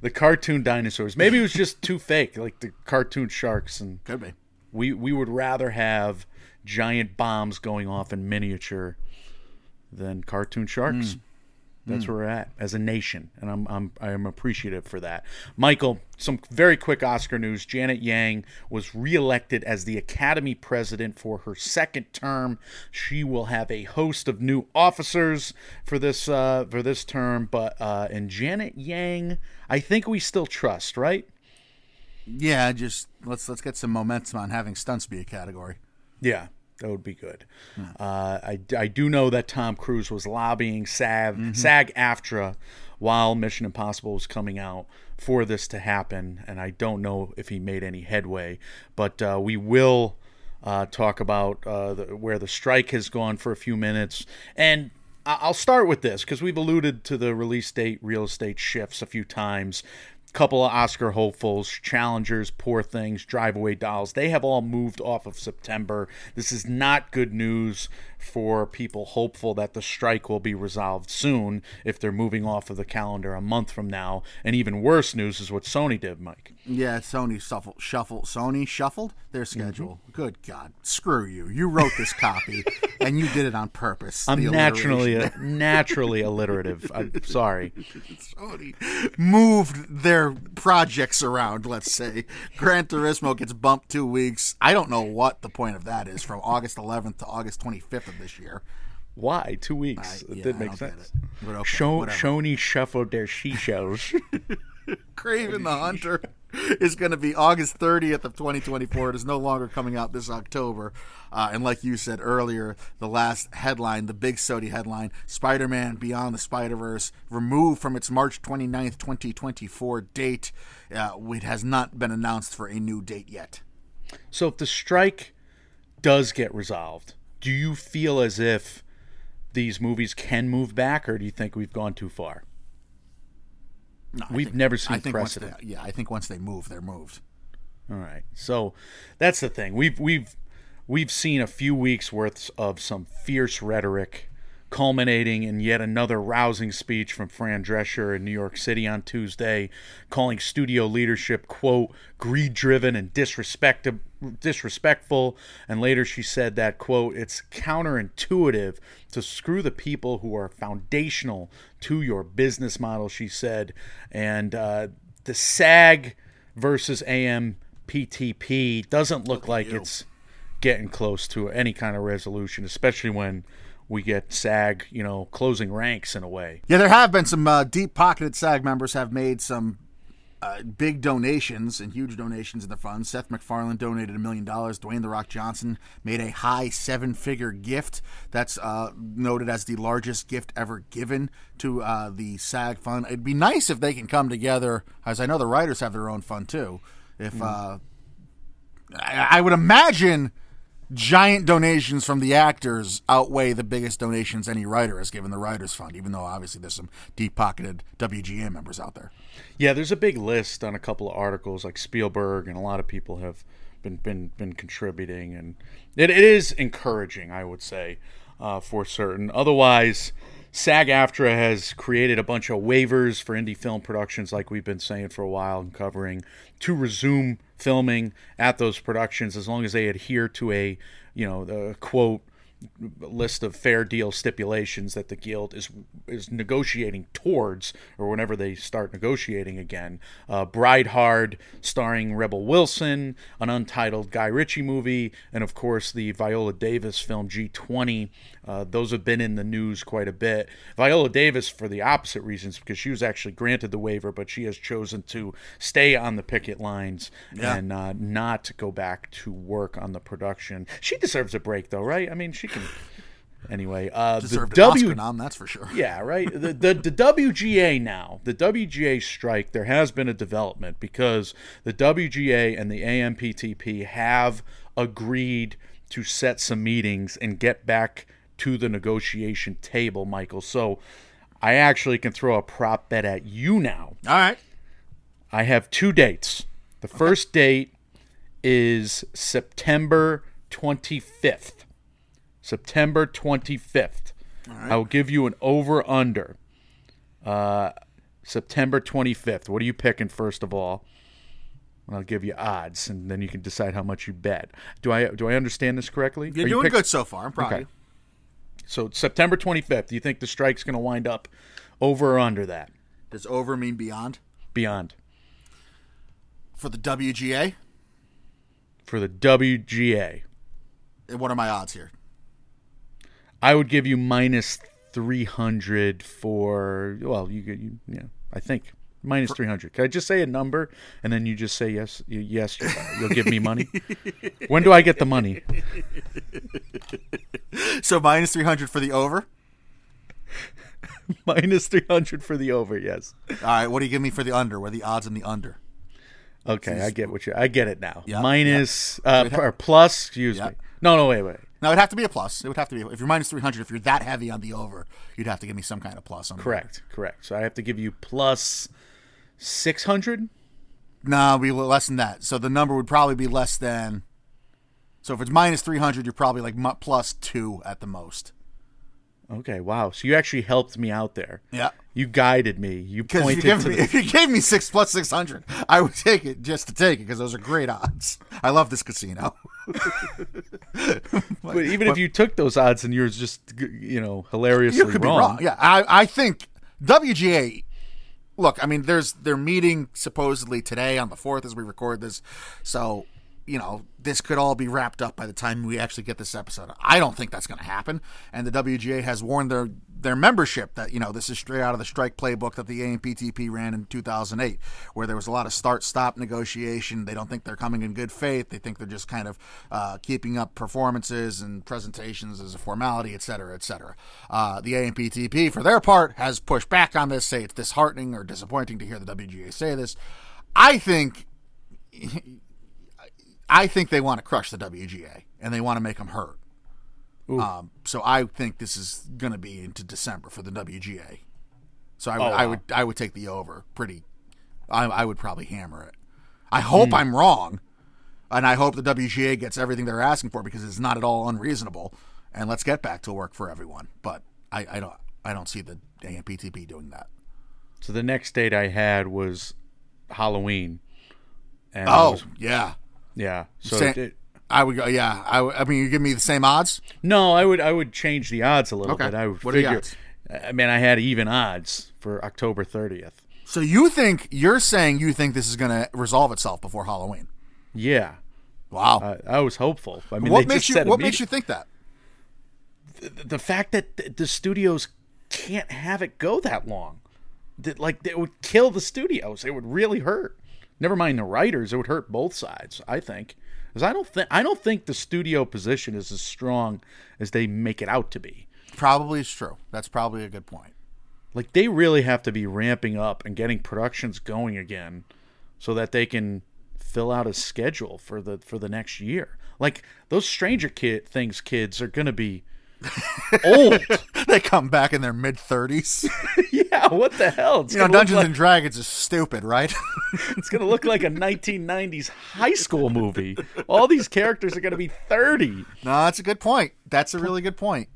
The cartoon dinosaurs. Maybe it was just too fake, like the cartoon sharks. And could be. We, we would rather have giant bombs going off in miniature than cartoon sharks. Mm. That's where we're at as a nation, and I'm I'm I'm appreciative for that. Michael, some very quick Oscar news. Janet Yang was reelected as the Academy president for her second term. She will have a host of new officers for this uh, for this term, but uh, and Janet Yang, I think we still trust, right? Yeah, just let's let's get some momentum on having stunts be a category. Yeah. That would be good. Mm. Uh, I, I do know that Tom Cruise was lobbying SAG, mm-hmm. SAG-AFTRA while Mission Impossible was coming out for this to happen, and I don't know if he made any headway. But uh, we will uh, talk about uh, the, where the strike has gone for a few minutes. And I'll start with this, because we've alluded to the release date real estate shifts a few times. Couple of Oscar hopefuls, Challengers, Poor Things, Drive Away Dolls, they have all moved off of September. This is not good news for people hopeful that the strike will be resolved soon if they're moving off of the calendar a month from now. And even worse news is what Sony did, Mike. Yeah, Sony shuffled, shuffled, Sony shuffled their schedule. Mm-hmm. Good God, screw you. You wrote this copy, and you did it on purpose. I'm naturally naturally alliterative. I'm sorry. Sony moved their projects around, let's say. Gran Turismo gets bumped two weeks. I don't know what the point of that is, from August eleventh to August twenty-fifth of this year. Why? Two weeks. I, yeah, it did make sense. But okay, Show, Sony shuffled their she shows. Kraven the Hunter is going to be August thirtieth of twenty twenty-four. It is no longer coming out this October. Uh, and like you said earlier, the last headline, the big Sony headline, Spider-Man Beyond the Spider-Verse, removed from its March twenty-ninth, twenty twenty-four date. Uh, it has not been announced for a new date yet. So if the strike does get resolved, do you feel as if these movies can move back, or do you think we've gone too far? No, We've think, never seen I think precedent. Once they, yeah, I think once they move, they're moved. All right, so that's the thing. We've we've we've seen a few weeks worth of some fierce rhetoric, culminating in yet another rousing speech from Fran Drescher in New York City on Tuesday, calling studio leadership quote greed-driven and disrespect disrespectful. And later she said that quote it's counterintuitive to screw the people who are foundational to your business model, she said. And uh, the SAG versus A M P T P doesn't look, look like you. It's getting close to any kind of resolution, especially when we get SAG, you know, closing ranks in a way. Yeah, there have been some uh, deep-pocketed SAG members have made some uh, big donations and huge donations in their funds. Seth MacFarlane donated a million dollars. Dwayne The Rock Johnson made a high seven-figure gift. That's uh, noted as the largest gift ever given to uh, the SAG fund. It'd be nice if they can come together, as I know the writers have their own fund too. If mm. uh, I-, I would imagine... giant donations from the actors outweigh the biggest donations any writer has given the Writers Fund, even though obviously there's some deep-pocketed W G A members out there. Yeah, there's a big list on a couple of articles, like Spielberg, and a lot of people have been been, been contributing, and it, it is encouraging, I would say, uh, for certain. Otherwise, SAG-AFTRA has created a bunch of waivers for indie film productions, like we've been saying for a while and covering, to resume filming at those productions as long as they adhere to a, you know, the quote list of fair deal stipulations that the guild is is negotiating towards, or whenever they start negotiating again. Uh, Bridehard, starring Rebel Wilson, an untitled Guy Ritchie movie, and of course the Viola Davis film G twenty. Uh, those have been in the news quite a bit. Viola Davis for the opposite reasons, because she was actually granted the waiver, but she has chosen to stay on the picket lines yeah. and uh, not go back to work on the production. She deserves a break, though, right? I mean, she can... Anyway, uh, the W- Oscar nom, that's for sure. Yeah, right. The, the the W G A now, the W G A strike, there has been a development because the W G A and the A M P T P have agreed to set some meetings and get back to the negotiation table, Michael. So I actually can throw a prop bet at you now. All right. I have two dates. The okay. first date is September twenty-fifth. September twenty-fifth. All right. I will give you an over-under. Uh, September twenty-fifth. What are you picking, first of all? And I'll give you odds, and then you can decide how much you bet. Do I do I understand this correctly? You're are doing you pick- good so far. I'm proud okay. of you. So September twenty-fifth, do you think the strike's going to wind up over or under that? Does over mean beyond? Beyond. For the W G A? For the W G A. And what are my odds here? I would give you minus three hundred for, well, you, you yeah, I think, minus three hundred. Can I just say a number, and then you just say yes, yes, you'll give me money? When do I get the money? So minus three hundred for the over? Minus three hundred for the over, yes. All right, what do you give me for the under? What are the odds on the under? Okay, Since, I get what you I get it now. Yeah, minus, yeah. Uh, have, or plus, excuse yeah. me. No, no, wait, wait. No, it'd have to be a plus. It would have to be. If you're minus three hundred, if you're that heavy on the over, you'd have to give me some kind of plus on the Correct, over. correct. So I have to give you plus six hundred? No, nah, it'd be less than that. So the number would probably be less than... So if it's minus three hundred, you're probably like plus two at the most. Okay, wow. So you actually helped me out there. Yeah. You guided me. You pointed you to me, the... If you gave me six plus six hundred, I would take it just to take it because those are great odds. I love this casino. But even but, if you took those odds and you're just, you know, hilariously you could wrong. Be wrong. Yeah, I, I think W G A, look, I mean, there's they're meeting supposedly today on the fourth as we record this. So, you know, this could all be wrapped up by the time we actually get this episode. I don't think that's going to happen. And the W G A has warned their, their membership that, you know, this is straight out of the strike playbook that the A M P T P ran in two thousand eight, where there was a lot of start-stop negotiation. They don't think they're coming in good faith. They think they're just kind of uh, keeping up performances and presentations as a formality, et cetera, et cetera. Uh, the A M P T P, for their part, has pushed back on this, say it's disheartening or disappointing to hear the W G A say this. I think... I think they want to crush the W G A, and they want to make them hurt. Um, so I think this is going to be into December for the W G A. So I, w- oh, wow. I would I would take the over pretty. I, I would probably hammer it. I hope mm. I'm wrong, and I hope the W G A gets everything they're asking for because it's not at all unreasonable. And let's get back to work for everyone. But I, I don't I don't see the A M P T P doing that. So the next date I had was Halloween. And oh was- yeah. Yeah, so same, it, I would go. Yeah, I, I mean, you give me the same odds. No, I would. I would change the odds a little okay. bit. I would what figure. Are the odds? I mean, I had even odds for October thirtieth. So you think you're saying you think this is going to resolve itself before Halloween? Yeah. Wow. Uh, I was hopeful. I mean, what they makes just you? Said what makes you think that? The, the fact that the, the studios can't have it go that long, that like it would kill the studios. It would really hurt. Never mind the writers; it would hurt both sides. I think, because I don't think I don't think the studio position is as strong as they make it out to be. Probably is true. That's probably a good point. Like they really have to be ramping up and getting productions going again, so that they can fill out a schedule for the for the next year. Like those Stranger Kid Things kids are gonna be old. They come back in their mid thirties. Yeah, what the hell? It's you know, Dungeons like... and Dragons is stupid, right? It's going to look like a nineteen nineties high school movie. All these characters are going to be thirty. No, that's a good point. That's a really good point.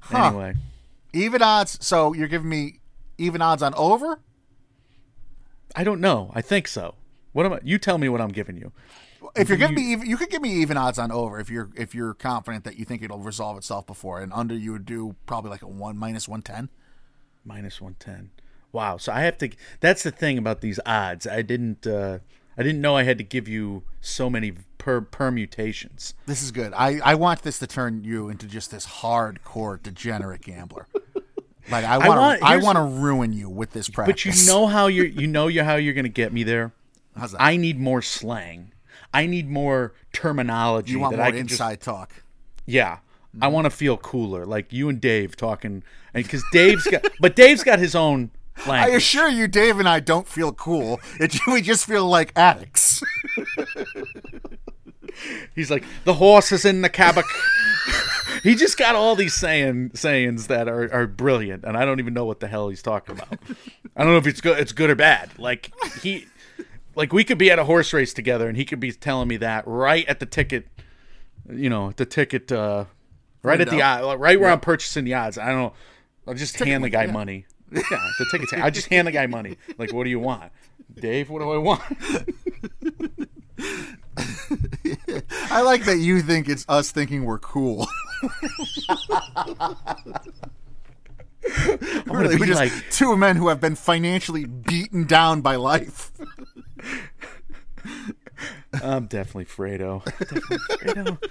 Huh. Anyway. Even odds. So you're giving me even odds on over? I don't know. I think so. What am I? You tell me what I'm giving you. If you're gonna be, even, you could give me even odds on over if you're if you're confident that you think it'll resolve itself before, and under you would do probably like a one minus one ten, minus one ten. Wow. So I have to. That's the thing about these odds. I didn't. Uh, I didn't know I had to give you so many per, permutations. This is good. I, I want this to turn you into just this hardcore degenerate gambler. Like I want. I want to ruin you with this practice. But you know how you're. You know how you're going to get me there. How's that? I need more slang. I need more terminology. You want that more I can inside just, talk? Yeah, mm. I want to feel cooler, like you and Dave talking, and because Dave's got, but Dave's got his own language. I assure you, Dave and I don't feel cool. It, we just feel like addicts. He's like the horse is in the cabback. He just got all these saying sayings that are, are brilliant, and I don't even know what the hell he's talking about. I don't know if it's good, it's good or bad. Like he. Like, we could be at a horse race together, and he could be telling me that right at the ticket, you know, the ticket, uh, right window. At the, right where yeah. I'm purchasing the odds. I don't know. I'll just ticket hand the guy yeah. money. Yeah, the ticket's I just hand the guy money. Like, what do you want? Dave, what do I want? I like that you think it's us thinking we're cool. Really, we're just like... two men who have been financially beaten down by life. I'm definitely Fredo. Definitely Fredo.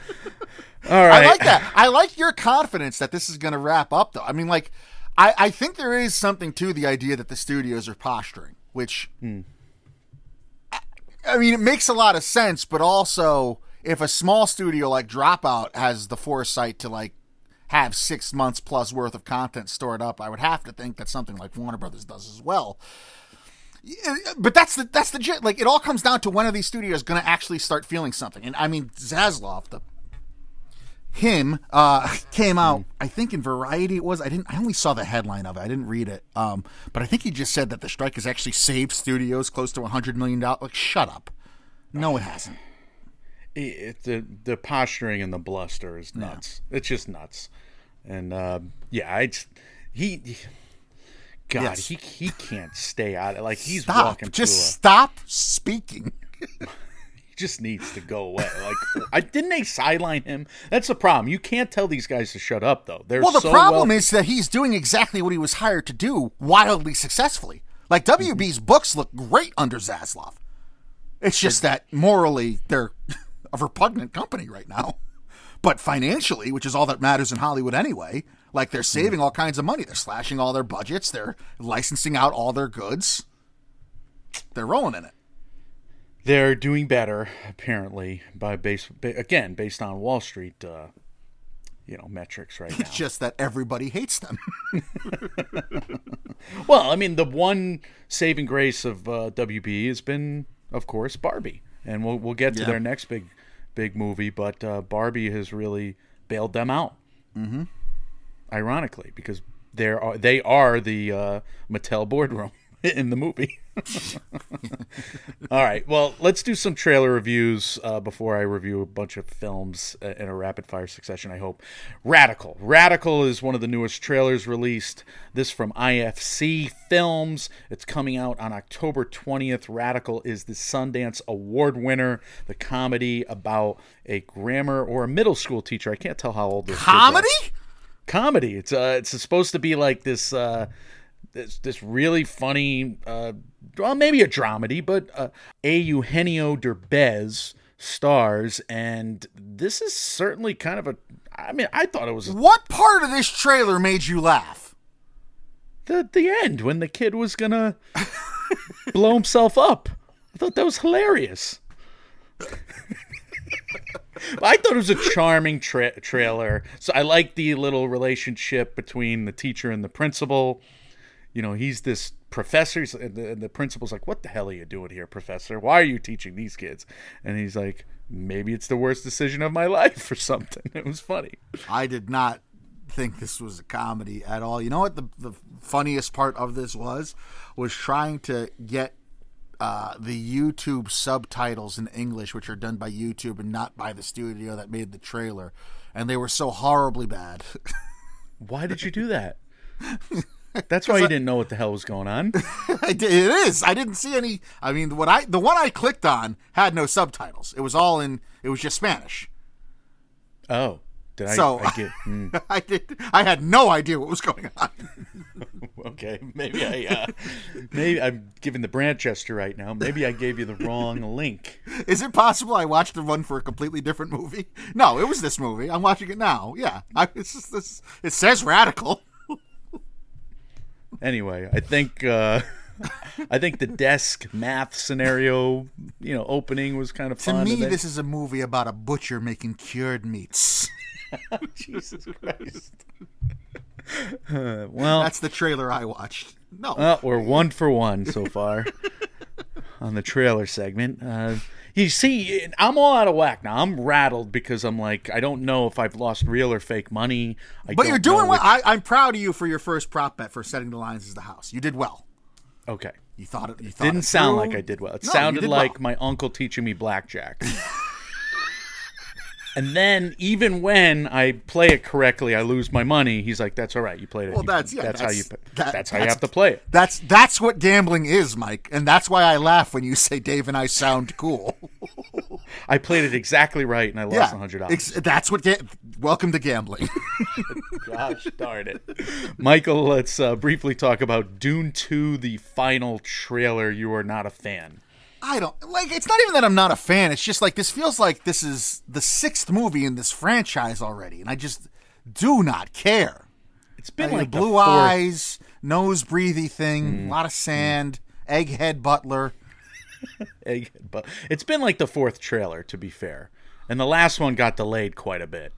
All right. I like that. I like your confidence that this is going to wrap up, though. I mean, like, I, I think there is something to the idea that the studios are posturing, which, mm. I, I mean, it makes a lot of sense, but also if a small studio like Dropout has the foresight to, like, have six months plus worth of content stored up, I would have to think that something like Warner Brothers does as well. But that's the that's the gist. Like, it all comes down to when are these studios going to actually start feeling something? And I mean, Zaslav, the him uh, came out. I think in Variety it was. I didn't. I only saw the headline of it. I didn't read it. Um, but I think he just said that the strike has actually saved studios close to one hundred million dollars. Like, shut up. No, it hasn't. It, the the posturing and the bluster is nuts. Yeah. It's just nuts, and uh, yeah, I just, he, he, God, yes. he he can't stay out of, like he's stop. walking. Just through stop a, speaking. He just needs to go away. Like, I didn't they sideline him? That's the problem. You can't tell these guys to shut up though. They're well, the so problem wealthy. is that he's doing exactly what he was hired to do, wildly successfully. Like W B's mm-hmm. books look great under Zaslav. It's just they're, that morally they're. A repugnant company right now, but financially, which is all that matters in Hollywood anyway, like they're saving all kinds of money. They're slashing all their budgets. They're licensing out all their goods. They're rolling in it. They're doing better apparently by base again, based on Wall Street, uh, you know, metrics right now. It's just that everybody hates them. Well, I mean, the one saving grace of uh, W B has been, of course, Barbie. And we'll we'll get to yeah. their next big big movie, but uh, Barbie has really bailed them out. Mm-hmm. Ironically, because they are they are the uh, Mattel boardroom in the movie. All right, well, let's do some trailer reviews uh, before I review a bunch of films in a rapid fire succession. I hope. Radical. Radical is one of the newest trailers released. This from I F C Films. It's coming out on October twentieth. Radical is the Sundance Award winner. The comedy about a grammar or a middle school teacher. I can't tell how old this is. Comedy? Comedy. It's uh, it's supposed to be like this. Uh, This this really funny, uh, well, maybe a dramedy, but uh, a Eugenio Derbez stars, and this is certainly kind of a. I mean, I thought it was. A, what part of this trailer made you laugh? The the end when the kid was gonna blow himself up. I thought that was hilarious. I thought it was a charming tra- trailer. So I like the little relationship between the teacher and the principal. You know, he's this professor, and the, the principal's like, what the hell are you doing here, professor? Why are you teaching these kids? And he's like, maybe it's the worst decision of my life or something. It was funny. I did not think this was a comedy at all. You know what the, the funniest part of this was? Was trying to get uh, the YouTube subtitles in English, which are done by YouTube and not by the studio that made the trailer. And they were so horribly bad. Why did you do that? That's why you I, didn't know what the hell was going on. I did, it is. I didn't see any. I mean, what I the one I clicked on had no subtitles. It was all in. It was just Spanish. Oh, did I? So I, I, get, mm. I did. I had no idea what was going on. Okay, maybe I. Uh, maybe I'm giving the Branchester right now. Maybe I gave you the wrong link. Is it possible I watched the one for a completely different movie? No, it was this movie. I'm watching it now. Yeah, I, it's just this. It says Radical. Anyway, I think uh, I think the desk math scenario, you know, opening was kind of fun. To me, this is a movie about a butcher making cured meats. Jesus Christ. Uh, well, that's the trailer I watched. No, uh, we're one for one so far on the trailer segment. Uh, you see, I'm all out of whack now. I'm rattled because I'm like, I don't know if I've lost real or fake money. I but you're doing well. Which... I, I'm proud of you for your first prop bet for setting the lines as the house. You did well. Okay. You thought it. You thought didn't it sound through. Like I did well. It no, sounded like well. My uncle teaching me blackjack. And then even when I play it correctly, I lose my money. He's like, "That's all right. You played it. Well, that's yeah, that's, that's how you that, that's how that's, you have to play it. That's that's what gambling is, Mike. And that's why I laugh when you say Dave and I sound cool. I played it exactly right, and I lost a hundred dollars. That's what. Ga- Welcome to gambling. Gosh darn it, Michael. Let's uh, briefly talk about Dune two, the final trailer. You are not a fan. I don't like it's not even that I'm not a fan. It's just like this feels like this is the sixth movie in this franchise already, and I just do not care. It's been I mean, like blue the eyes, nose breathy thing, mm. a lot of sand, mm. egghead butler. Egghead butler. It's been like the fourth trailer, to be fair. And the last one got delayed quite a bit.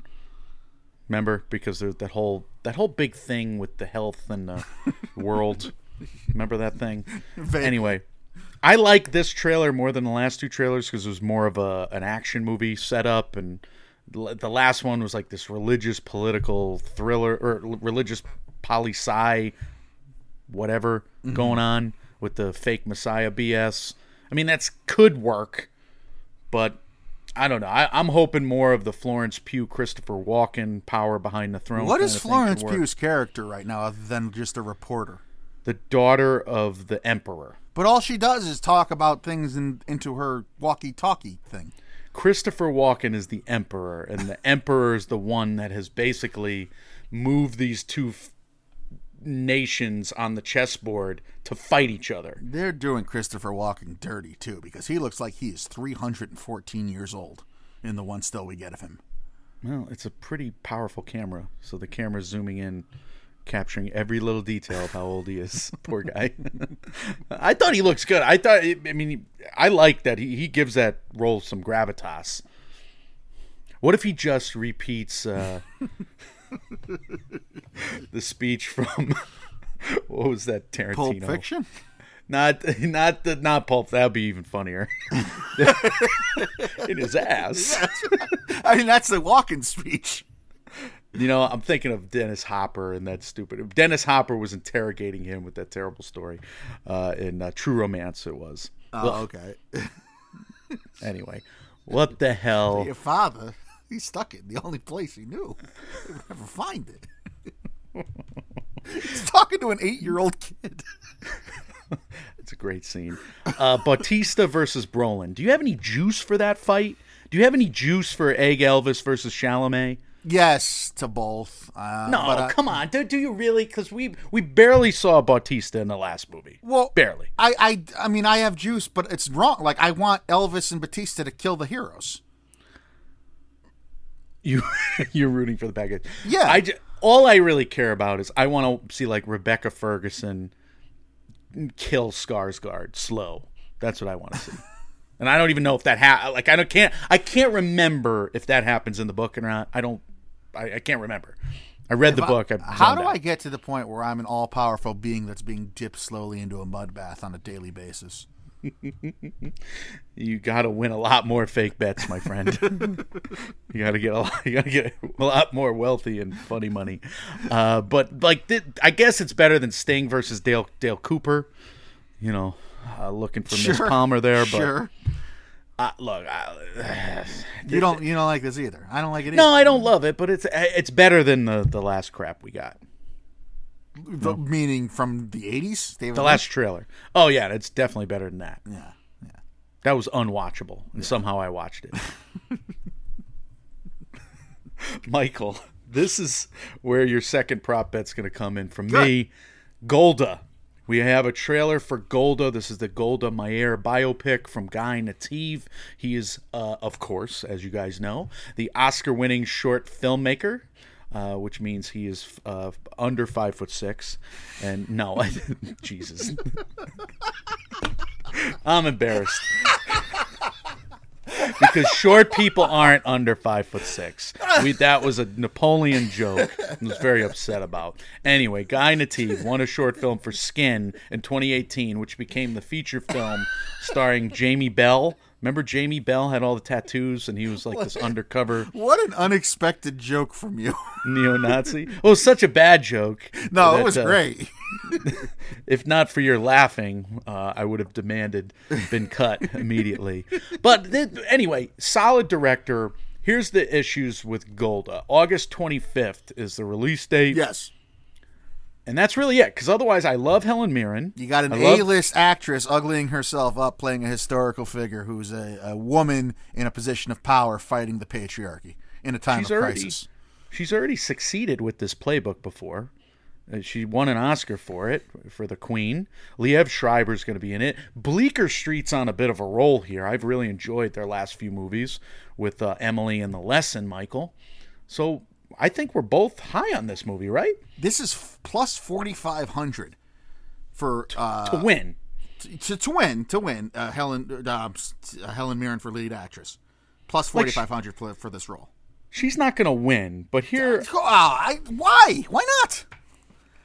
Remember? Because there's that whole that whole big thing with the health and the world. Remember that thing? Vague. Anyway. I like this trailer more than the last two trailers because it was more of a an action movie setup, and the last one was like this religious political thriller or religious poli-sci whatever mm-hmm. going on with the fake Messiah B S. I mean, that's could work, but I don't know. I, I'm hoping more of the Florence Pugh, Christopher Walken power behind the throne. What is Florence Pugh's character right now other than just a reporter? The daughter of the emperor. But all she does is talk about things in, into her walkie-talkie thing. Christopher Walken is the emperor, and the emperor is the one that has basically moved these two f- nations on the chessboard to fight each other. They're doing Christopher Walken dirty, too, because he looks like he is three hundred fourteen years old in the one still we get of him. Well, it's a pretty powerful camera, so the camera's zooming in. Capturing every little detail of how old he is. Poor guy. I thought he looks good. I thought, I mean, I like that. He, he gives that role some gravitas. What if he just repeats uh, the speech from, what was that, Tarantino? Pulp Fiction? Not, not, the, not Pulp. That would be even funnier. In his ass. I mean, that's the walking speech. You know, I'm thinking of Dennis Hopper and that stupid... Dennis Hopper was interrogating him with that terrible story. Uh, in uh, True Romance, it was. Oh, ugh. Okay. Anyway, what the hell? Your father, he stuck it in the only place he knew. He would never find it. He's talking to an eight-year-old kid. It's a great scene. Uh, Bautista versus Brolin. Do you have any juice for that fight? Do you have any juice for Egg Elvis versus Chalamet? Yes, to both. Uh, no, but, uh, come on. Do, do you really? Because we we barely saw Bautista in the last movie. Well, barely. I, I I mean, I have juice, but it's wrong. Like, I want Elvis and Bautista to kill the heroes. You, you're rooting for the bad guys. Yeah. I, all I really care about is I want to see, like, Rebecca Ferguson kill Skarsgård slow. That's what I want to see. And I don't even know if that ha- like I don't can't I can't remember if that happens in the book or not. I don't I, I can't remember. I read if the I, book. I how do out. I get to the point where I'm an all-powerful being that's being dipped slowly into a mud bath on a daily basis? You got to win a lot more fake bets, my friend. You got to get a lot, you got to get a lot more wealthy and funny money. Uh, but like th- I guess it's better than Sting versus Dale Dale Cooper. You know, uh, looking for sure. Miss Palmer there, but. Sure. Uh, look, I, uh, you don't you don't like this either. I don't like it either. No, I don't love it, but it's it's better than the, the last crap we got. The, no. Meaning from the eighties? The Lynch? Last trailer. Oh, yeah, it's definitely better than that. Yeah, yeah. That was unwatchable, and yeah. somehow I watched it. Michael, this is where your second prop bet's going to come in from Good. me. Golda. We have a trailer for Golda. This is the Golda Meir biopic from Guy Nativ. He is, uh, of course, as you guys know, the Oscar-winning short filmmaker. Uh, which means he is uh, under five foot six, and no, I, Jesus, I'm embarrassed because short people aren't under five foot six. We, that was a Napoleon joke. I was very upset about. Anyway, Guy Nativ won a short film for Skin in twenty eighteen, which became the feature film starring Jamie Bell. Remember Jamie Bell had all the tattoos and he was like what, this undercover. What an unexpected joke from you. Neo-Nazi. Well, it was such a bad joke. No, that, it was uh, great. If not for your laughing, uh, I would have demanded been cut immediately. But th- anyway, solid director. Here's the issues with Golda. August twenty-fifth is the release date. Yes. And that's really it, because otherwise I love Helen Mirren. You got an love- A-list actress uglying herself up, playing a historical figure who's a, a woman in a position of power fighting the patriarchy in a time she's of already, crisis. She's already succeeded with this playbook before. She won an Oscar for it, for The Queen. Liev Schreiber's going to be in it. Bleecker Street's on a bit of a roll here. I've really enjoyed their last few movies with uh, Emily and The Lesson, Michael. So... I think we're both high on this movie, right? This is f- plus forty-five hundred for uh, to win, t- to to win, to win. Uh, Helen uh, Helen Mirren for lead actress, plus forty-five hundred like she, for this role. She's not going to win, but here, oh, I, why? Why not?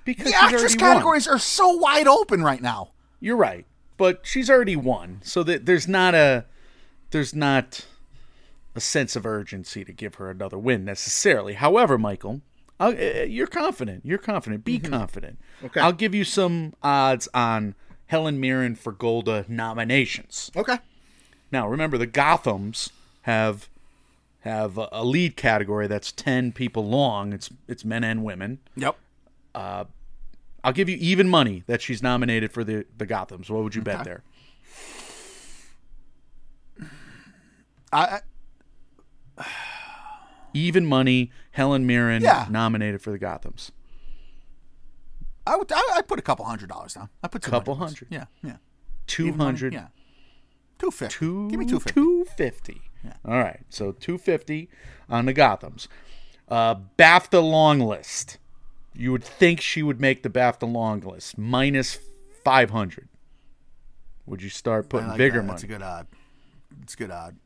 Because the actress categories won. Are so wide open right now. You're right, but she's already won, so that there's not a there's not. a sense of urgency to give her another win necessarily. However, Michael, I'll, uh, you're confident. You're confident. Be mm-hmm. confident. Okay. I'll give you some odds on Helen Mirren for Golda nominations. Okay. Now, remember, the Gothams have have a, a lead category that's ten people long. It's it's men and women. Yep. Uh, I'll give you even money that she's nominated for the, the Gothams. What would you okay. bet there? I... I Even money, Helen Mirren yeah. nominated for the Gothams. I would. I, I put a couple hundred dollars down. I put a couple hundred. Yeah, yeah. Two hundred. Yeah. Two fifty. Two. Give me two fifty. Two fifty. Yeah. All right. So two fifty on the Gothams. Uh, BAFTA long list. You would think she would make the BAFTA long list minus five hundred. Would you start putting like bigger that. money? That's a good odd. It's a good odd.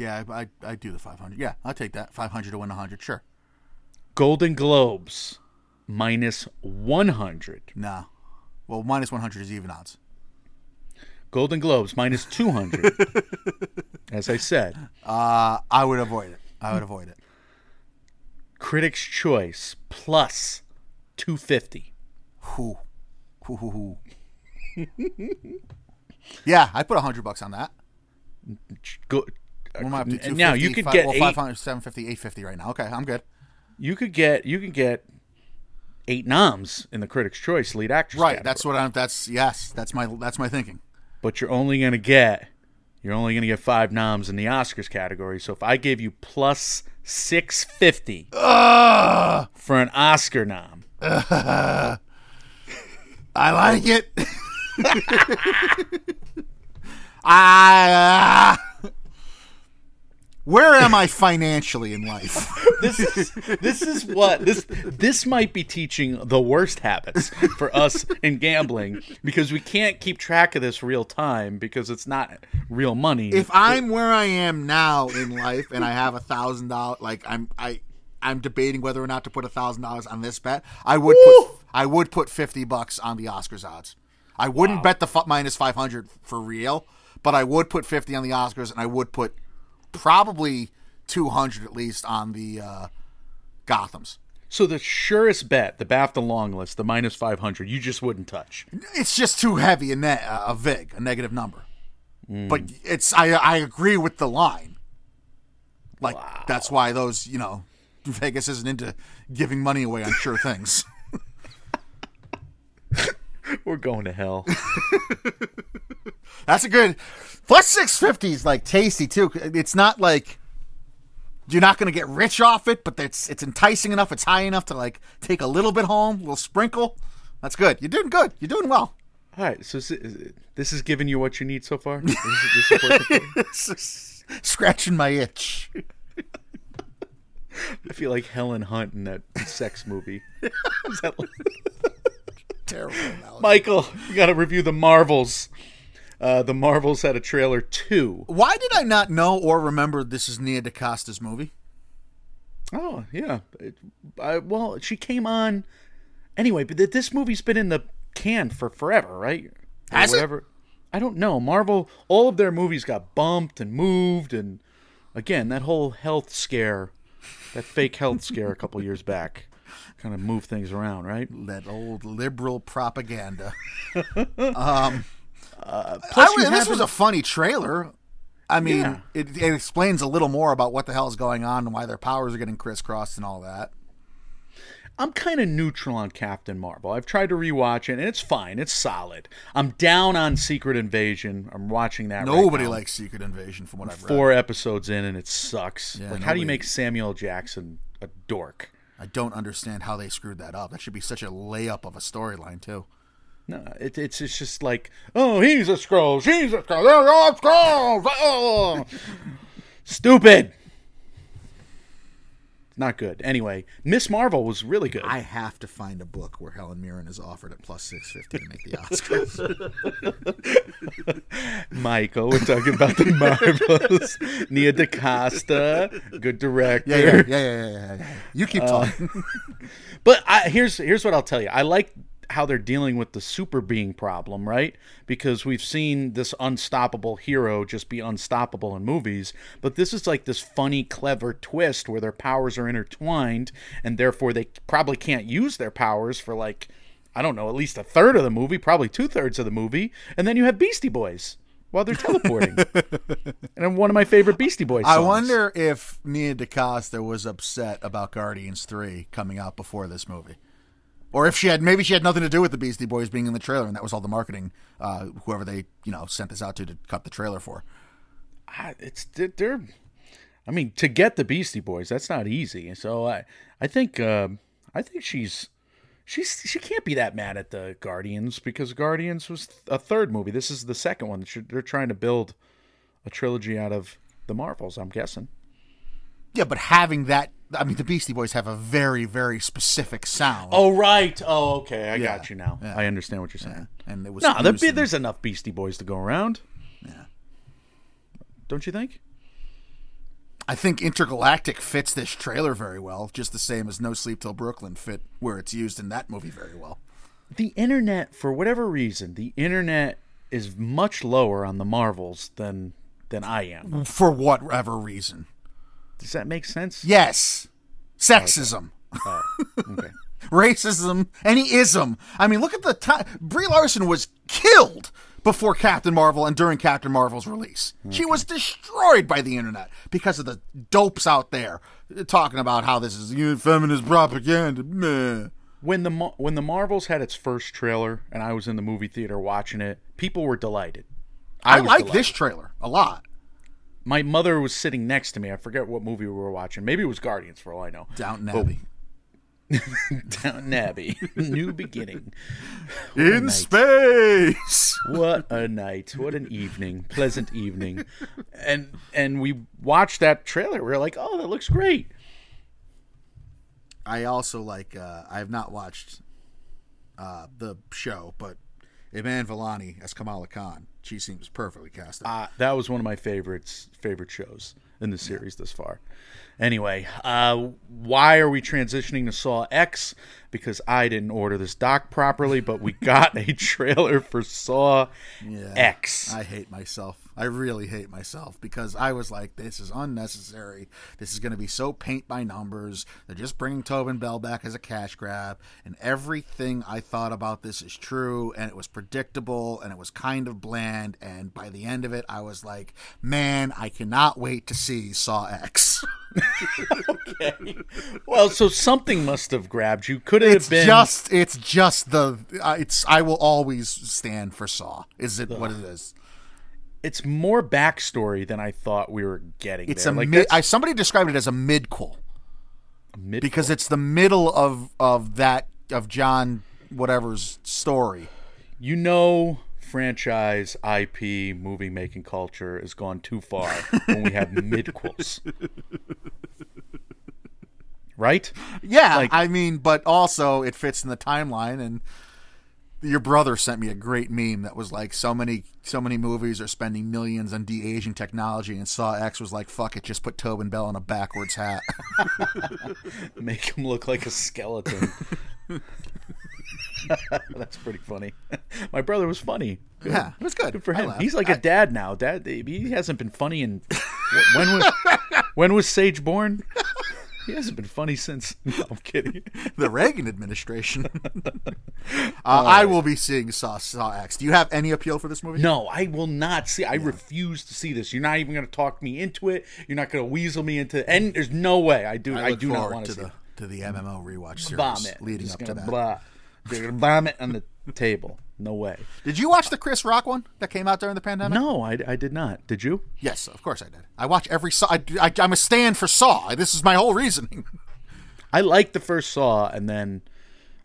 Yeah, I, I I do the five hundred. Yeah, I'll take that. five hundred to win one hundred, sure. Golden Globes, minus one hundred. Nah. Well, minus one hundred is even odds. Golden Globes, minus two hundred. As I said. Uh, I would avoid it. I would avoid it. Critics' Choice, plus two hundred fifty. Whew. Whew, whew, whew. Yeah, I put one hundred bucks on that. Go... Well, now you could five, get well, eight, five hundred, seven fifty, eight fifty right now. Okay, I'm good. You could get you could get eight noms in the Critics' Choice lead actress. Right, category. That's what I'm. That's yes, that's my that's my thinking. But you're only gonna get you're only gonna get five noms in the Oscars category. So if I gave you plus six fifty uh, for an Oscar nom, uh, I like it. I. Uh, Where am I financially in life? This is this is what this this might be teaching the worst habits for us in gambling, because we can't keep track of this real time because it's not real money. If I'm where I am now in life and I have a thousand dollars, like I'm I I'm debating whether or not to put a thousand dollars on this bet. I would Woo! put I would put fifty bucks on the Oscars odds. I wouldn't wow. bet the f- minus five hundred for real, but I would put fifty on the Oscars and I would put. Probably two hundred at least on the uh, Gothams. So the surest bet, the BAFTA long list, the minus five hundred, you just wouldn't touch. It's just too heavy a ne- a vig, a negative number. Mm. But it's I I agree with the line. Like wow. That's why those you know Vegas isn't into giving money away on sure things. We're going to hell. That's a good plus. Six fifty is like tasty too. It's not like you're not going to get rich off it, but it's it's enticing enough. It's high enough to like take a little bit home, a little sprinkle. That's good. You're doing good. You're doing well. All right. So this is giving you what you need so far. This is, this is scratching my itch. I feel like Helen Hunt in that sex movie. Is that like... Terrible analogy. Michael, you got to review The Marvels. Uh, the Marvels had a trailer too. Why did I not know or remember this is Nia DaCosta's movie? Oh, yeah. It, I, well, she came on... Anyway, but this movie's been in the can for forever, right? Or Has whatever. It? I don't know. Marvel, all of their movies got bumped and moved. And again, that whole health scare... That fake health scare a couple years back kind of moved things around, right? That old liberal propaganda. um, uh, plus I, this was a funny trailer. I mean, yeah. it, it explains a little more about what the hell is going on and why their powers are getting crisscrossed and all that. I'm kind of neutral on Captain Marvel. I've tried to rewatch it, and it's fine. It's solid. I'm down on Secret Invasion. I'm watching that Nobody right now. Nobody likes Secret Invasion from what I've read. Four episodes in, and it sucks. Yeah, like, nobody... how do you make Samuel Jackson a dork? I don't understand how they screwed that up. That should be such a layup of a storyline, too. No, it, it's it's just like, oh, he's a Skrull, she's a Skrull, they're all Skrulls. Oh. Stupid. Not good. Anyway, Miss Marvel was really good. I have to find a book where Helen Mirren is offered at plus six fifty to make the Oscars. Michael, we're talking about The Marvels. Nia DaCosta, good director. Yeah, yeah, yeah, yeah. yeah, yeah. You keep talking. Uh, but I, here's here's what I'll tell you. I like how they're dealing with the super being problem, right? Because we've seen this unstoppable hero just be unstoppable in movies, but this is like this funny, clever twist where their powers are intertwined and therefore they probably can't use their powers for like, I don't know, at least a third of the movie, probably two thirds of the movie. And then you have Beastie Boys while they're teleporting. And one of my favorite Beastie Boys songs. I wonder if Nia DaCosta was upset about Guardians three coming out before this movie. Or if she had, maybe she had nothing to do with the Beastie Boys being in the trailer, and that was all the marketing, uh, whoever they, you know, sent this out to to cut the trailer for. I, it's they're, I mean, to get the Beastie Boys, that's not easy. So I, I think, uh, I think she's, she's she can't be that mad at the Guardians because Guardians was a third movie. This is the second one. They're trying to build a trilogy out of the Marvels, I'm guessing. Yeah, but having that. I mean, the Beastie Boys have a very, very specific sound. Oh, right. Oh, okay. I yeah. got you now. Yeah. I understand what you're saying. Yeah. And it was no, be, there's enough Beastie Boys to go around. Yeah. Don't you think? I think Intergalactic fits this trailer very well, just the same as No Sleep Till Brooklyn fit where it's used in that movie very well. The internet, for whatever reason, the internet is much lower on the Marvels than than I am. For whatever reason. Does that make sense? Yes. Sexism. Okay. Uh, okay. Racism. Any ism. I mean, look at the time. Brie Larson was killed before Captain Marvel and during Captain Marvel's release. Okay. She was destroyed by the internet because of the dopes out there talking about how this is feminist propaganda. Meh. When the when the Marvels had its first trailer and I was in the movie theater watching it, people were delighted. I, I like delighted. This trailer a lot. My mother was sitting next to me. I forget what movie we were watching. Maybe it was Guardians, for all I know. Downton Abbey. Downton Abbey. New beginning. What In space. What a night. What an evening. Pleasant evening. And and we watched that trailer. We were like, oh, that looks great. I also like, uh, I have not watched uh, the show, but Iman Vellani as Kamala Khan. She seems perfectly casted. Uh, that was one of my favorites, favorite shows in the series yeah. this far. Anyway, uh, why are we transitioning to Saw X? Because I didn't order this doc properly, but we got a trailer for Saw yeah, X. I hate myself. I really hate myself because I was like, this is unnecessary. This is going to be so paint by numbers. They're just bringing Tobin Bell back as a cash grab. And everything I thought about this is true. And it was predictable. And it was kind of bland. And by the end of it, I was like, man, I cannot wait to see Saw X. Okay. Well, so something must have grabbed you. Could it it's have been? Just, it's just the. Uh, it's. I will always stand for Saw. Is it Ugh. What it is? It's more backstory than I thought we were getting. It's there. a like mid, I, somebody described it as a midquel. A midquel. Because it's the middle of of that of John whatever's story. You know, franchise I P movie making culture has gone too far when we have midquels. Right? Yeah, like, I mean, but also it fits in the timeline. And your brother sent me a great meme that was like, so many so many movies are spending millions on de-aging technology, and Saw X was like, fuck it, just put Tobin Bell in a backwards hat. Make him look like a skeleton. That's pretty funny. My brother was funny. Good. Yeah, it was good. Good for him. He's like I... a dad now. Dad, he hasn't been funny in when was when was Sage born? He hasn't been funny since. No, I'm kidding. The Reagan administration. uh, uh, I will be seeing Saw, Saw X. Do you have any appeal for this movie? No, I will not see. I yeah. refuse to see this. You're not even going to talk me into it. You're not going to weasel me into. And there's no way. I do. I, I do not want to see the, to the M M O rewatch series vomit. leading Just up to that. Blah. They're going to vomit on the table. No way. Did you watch the Chris Rock one that came out during the pandemic? No, I, I did not. Did you? Yes, of course I did. I watch every Saw. I, I, I'm a stand for Saw. This is my whole reasoning. I liked the first Saw, and then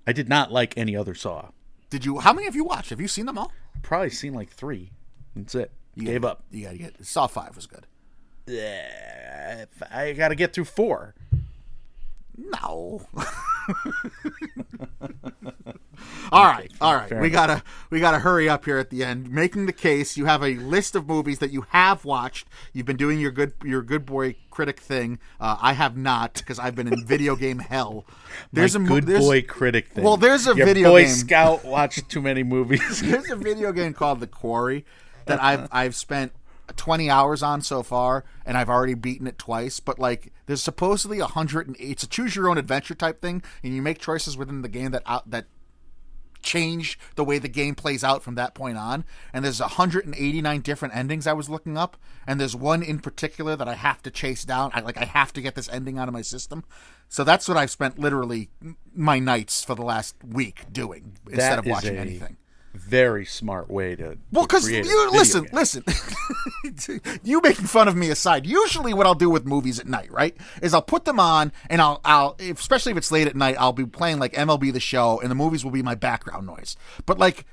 I did not like any other Saw. Did you? How many have you watched? Have you seen them all? I've probably seen like three. That's it. You Gave gotta, up. You gotta get Saw five was good. Yeah, I got to get through four. No. all right all right Fair we enough. gotta we gotta hurry up here at the end. Making the case, you have a list of movies that you have watched. You've been doing your good your good boy critic thing. uh I have not, because I've been in video game hell. There's My a good there's, boy critic thing. Well, there's a your video boy game boy scout watched too many movies. There's a video game called The Quarry that I've I've spent twenty hours on so far, and I've already beaten it twice. But like, there's supposedly one hundred eight. It's a choose your own adventure type thing, and you make choices within the game that out, that change the way the game plays out from that point on. And there's one hundred eighty-nine different endings I was looking up, and there's one in particular that I have to chase down. I like I have to get this ending out of my system. So that's what I've spent literally my nights for the last week doing that instead of watching a... anything. Very smart way to well, because you listen, game. listen. You making fun of me aside. Usually, what I'll do with movies at night, right, is I'll put them on, and I'll, I'll, especially if it's late at night, I'll be playing like M L B The Show, and the movies will be my background noise. But like,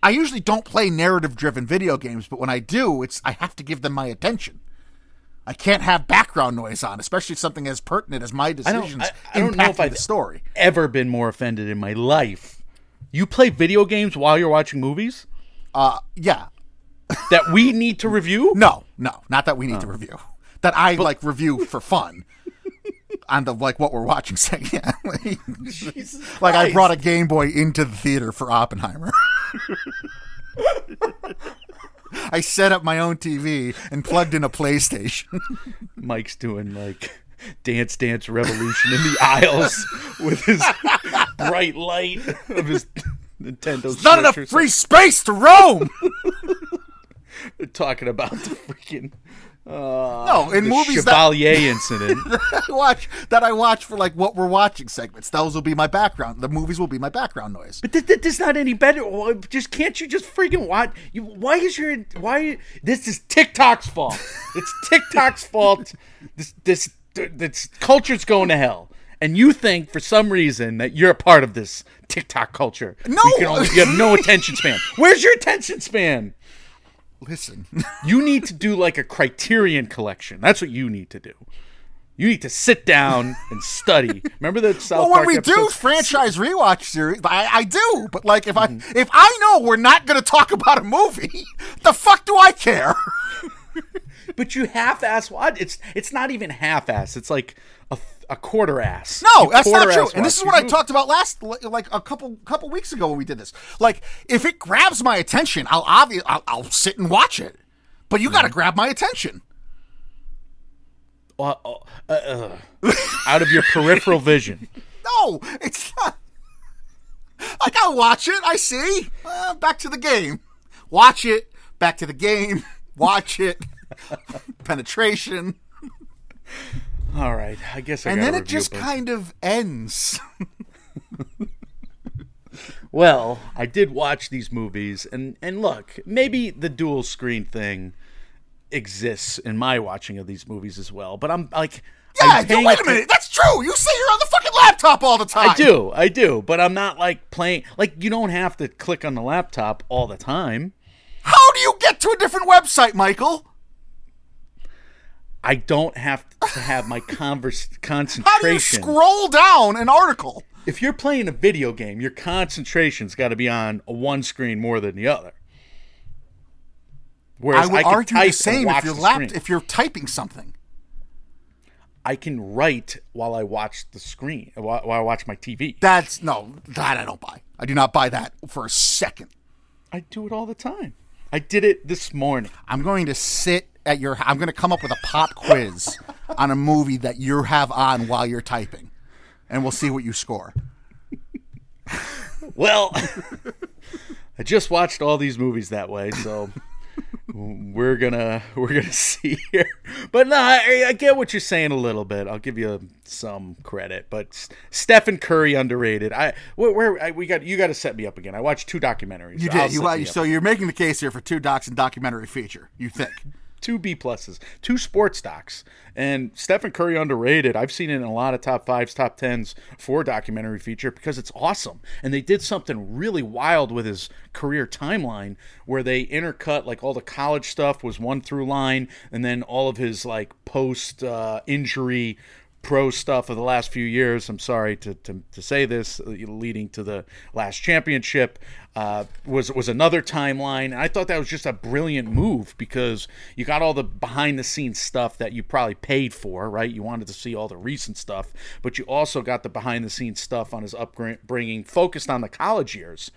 I usually don't play narrative-driven video games, but when I do, it's I have to give them my attention. I can't have background noise on, especially something as pertinent as my decisions. I don't, I, I don't know if I've the story. ever been more offended in my life. You play video games while you're watching movies? Uh, yeah. That we need to review? No, no, not that we need oh. to review. That I, but, like, review for fun on the, like, what we're watching segment. Yeah, like, Jesus like I brought a Game Boy into the theater for Oppenheimer. I set up my own T V and plugged in a PlayStation. Mike's doing, like... Dance Dance Revolution in the aisles with his bright light of his Nintendo There's Switch. Not enough free space to roam. They're talking about the freaking uh, no in the movies Chevalier that, incident that I watch that I watch for like what we're watching segments. Those will be my background. The movies will be my background noise. But th- th- there's not any better. Just can't you just freaking watch? You, why is your why? This is TikTok's fault. It's TikTok's fault. This this. That's culture's going to hell, and you think for some reason that you're a part of this TikTok culture. No, you, can only, you have no attention span. Where's your attention span? Listen, you need to do like a Criterion Collection. That's what you need to do. You need to sit down and study. Remember that South well, Park when we episodes? do franchise rewatch series, I, I do. But like, if mm-hmm. I if I know we're not going to talk about a movie, the fuck do I care? But you half-ass what? It's it's not even half-ass. It's like a, a quarter-ass. No, you that's quarter not true. And this is what I talked about last, like a couple couple weeks ago when we did this. Like, if it grabs my attention, I'll obvi- I'll, I'll sit and watch it. But you mm-hmm. got to grab my attention. Uh, uh, uh, out of your peripheral vision. No, it's not. Like, I watch it. I see. Uh, back to the game. Watch it. Back to the game. Watch it. Penetration. All right, I guess I and gotta then it just both. Kind of ends. Well, I did watch these movies, and, and look, maybe the dual screen thing exists in my watching of these movies as well, but I'm like... Yeah, you, wait a minute, to... that's true! You say you're on the fucking laptop all the time! I do, I do, but I'm not, like, playing... Like, you don't have to click on the laptop all the time. How do you get to a different website, Michael? I don't have to have my converse concentration... How do you scroll down an article? If you're playing a video game, your concentration's got to be on one screen more than the other. Whereas I would I can argue the same if you're lapped, if you're typing something. I can write while I watch the screen, while, while I watch my T V. That's, no, that I don't buy. I do not buy that for a second. I do it all the time. I did it this morning. I'm going to sit at your, I'm going to come up with a pop quiz on a movie that you have on while you're typing. And we'll see what you score. Well, I just watched all these movies that way, so we're gonna we're gonna see here. But no, I, I get what you're saying a little bit. I'll give you some credit. But Stephen Curry underrated. I where, where I, we got you got to set me up again. I watched two documentaries. You did. You, so you're making the case here for two docs and documentary feature. You think? Two B pluses, two sports docs, and Stephen Curry underrated. I've seen it in a lot of top fives, top tens for documentary feature because it's awesome. And they did something really wild with his career timeline where they intercut like all the college stuff was one through line, and then all of his like post uh, injury pro stuff of the last few years. I'm sorry to to, to say this, leading to the last championship uh, was was another timeline. And I thought that was just a brilliant move because you got all the behind the scenes stuff that you probably paid for, right? You wanted to see all the recent stuff, but you also got the behind the scenes stuff on his upbringing, focused on the college years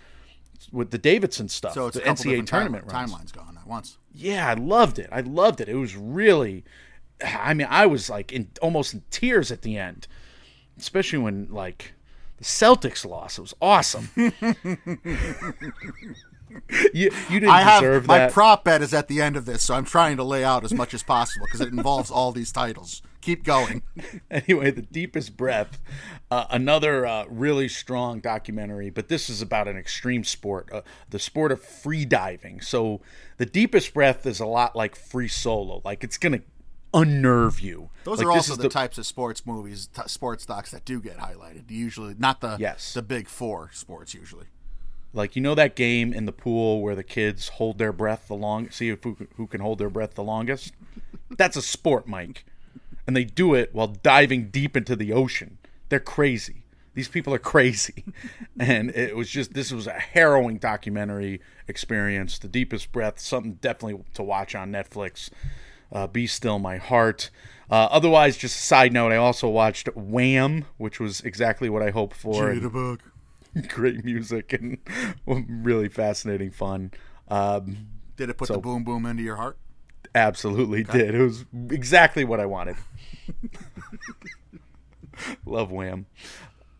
with the Davidson stuff. So it's the N C A A tournament timeline's gone at once. Yeah, I loved it. I loved it. It was really. I mean, I was like in almost in tears at the end, especially when like the Celtics lost. It was awesome. you, you didn't I deserve have, that. My prop bet is at the end of this, so I'm trying to lay out as much as possible because it involves all these titles. Keep going. Anyway, The Deepest Breath, uh, another uh, really strong documentary, but this is about an extreme sport, uh, the sport of free diving. So The Deepest Breath is a lot like free solo. Like it's going to unnerve you. Those like, are also the, the types of sports movies, t- sports docs that do get highlighted. Usually, not the yes. the big four sports. Usually, like you know that game in the pool where the kids hold their breath the long. See if who, who can hold their breath the longest. That's a sport, Mike, and they do it while diving deep into the ocean. They're crazy. These people are crazy, and it was just this was a harrowing documentary experience. The Deepest Breath, something definitely to watch on Netflix. Uh, Be Still My Heart. Uh, otherwise, just a side note, I also watched Wham, which was exactly what I hoped for. Great music and really fascinating fun. Um, did it put so, the boom boom into your heart? Absolutely okay. Did. It was exactly what I wanted. Love Wham.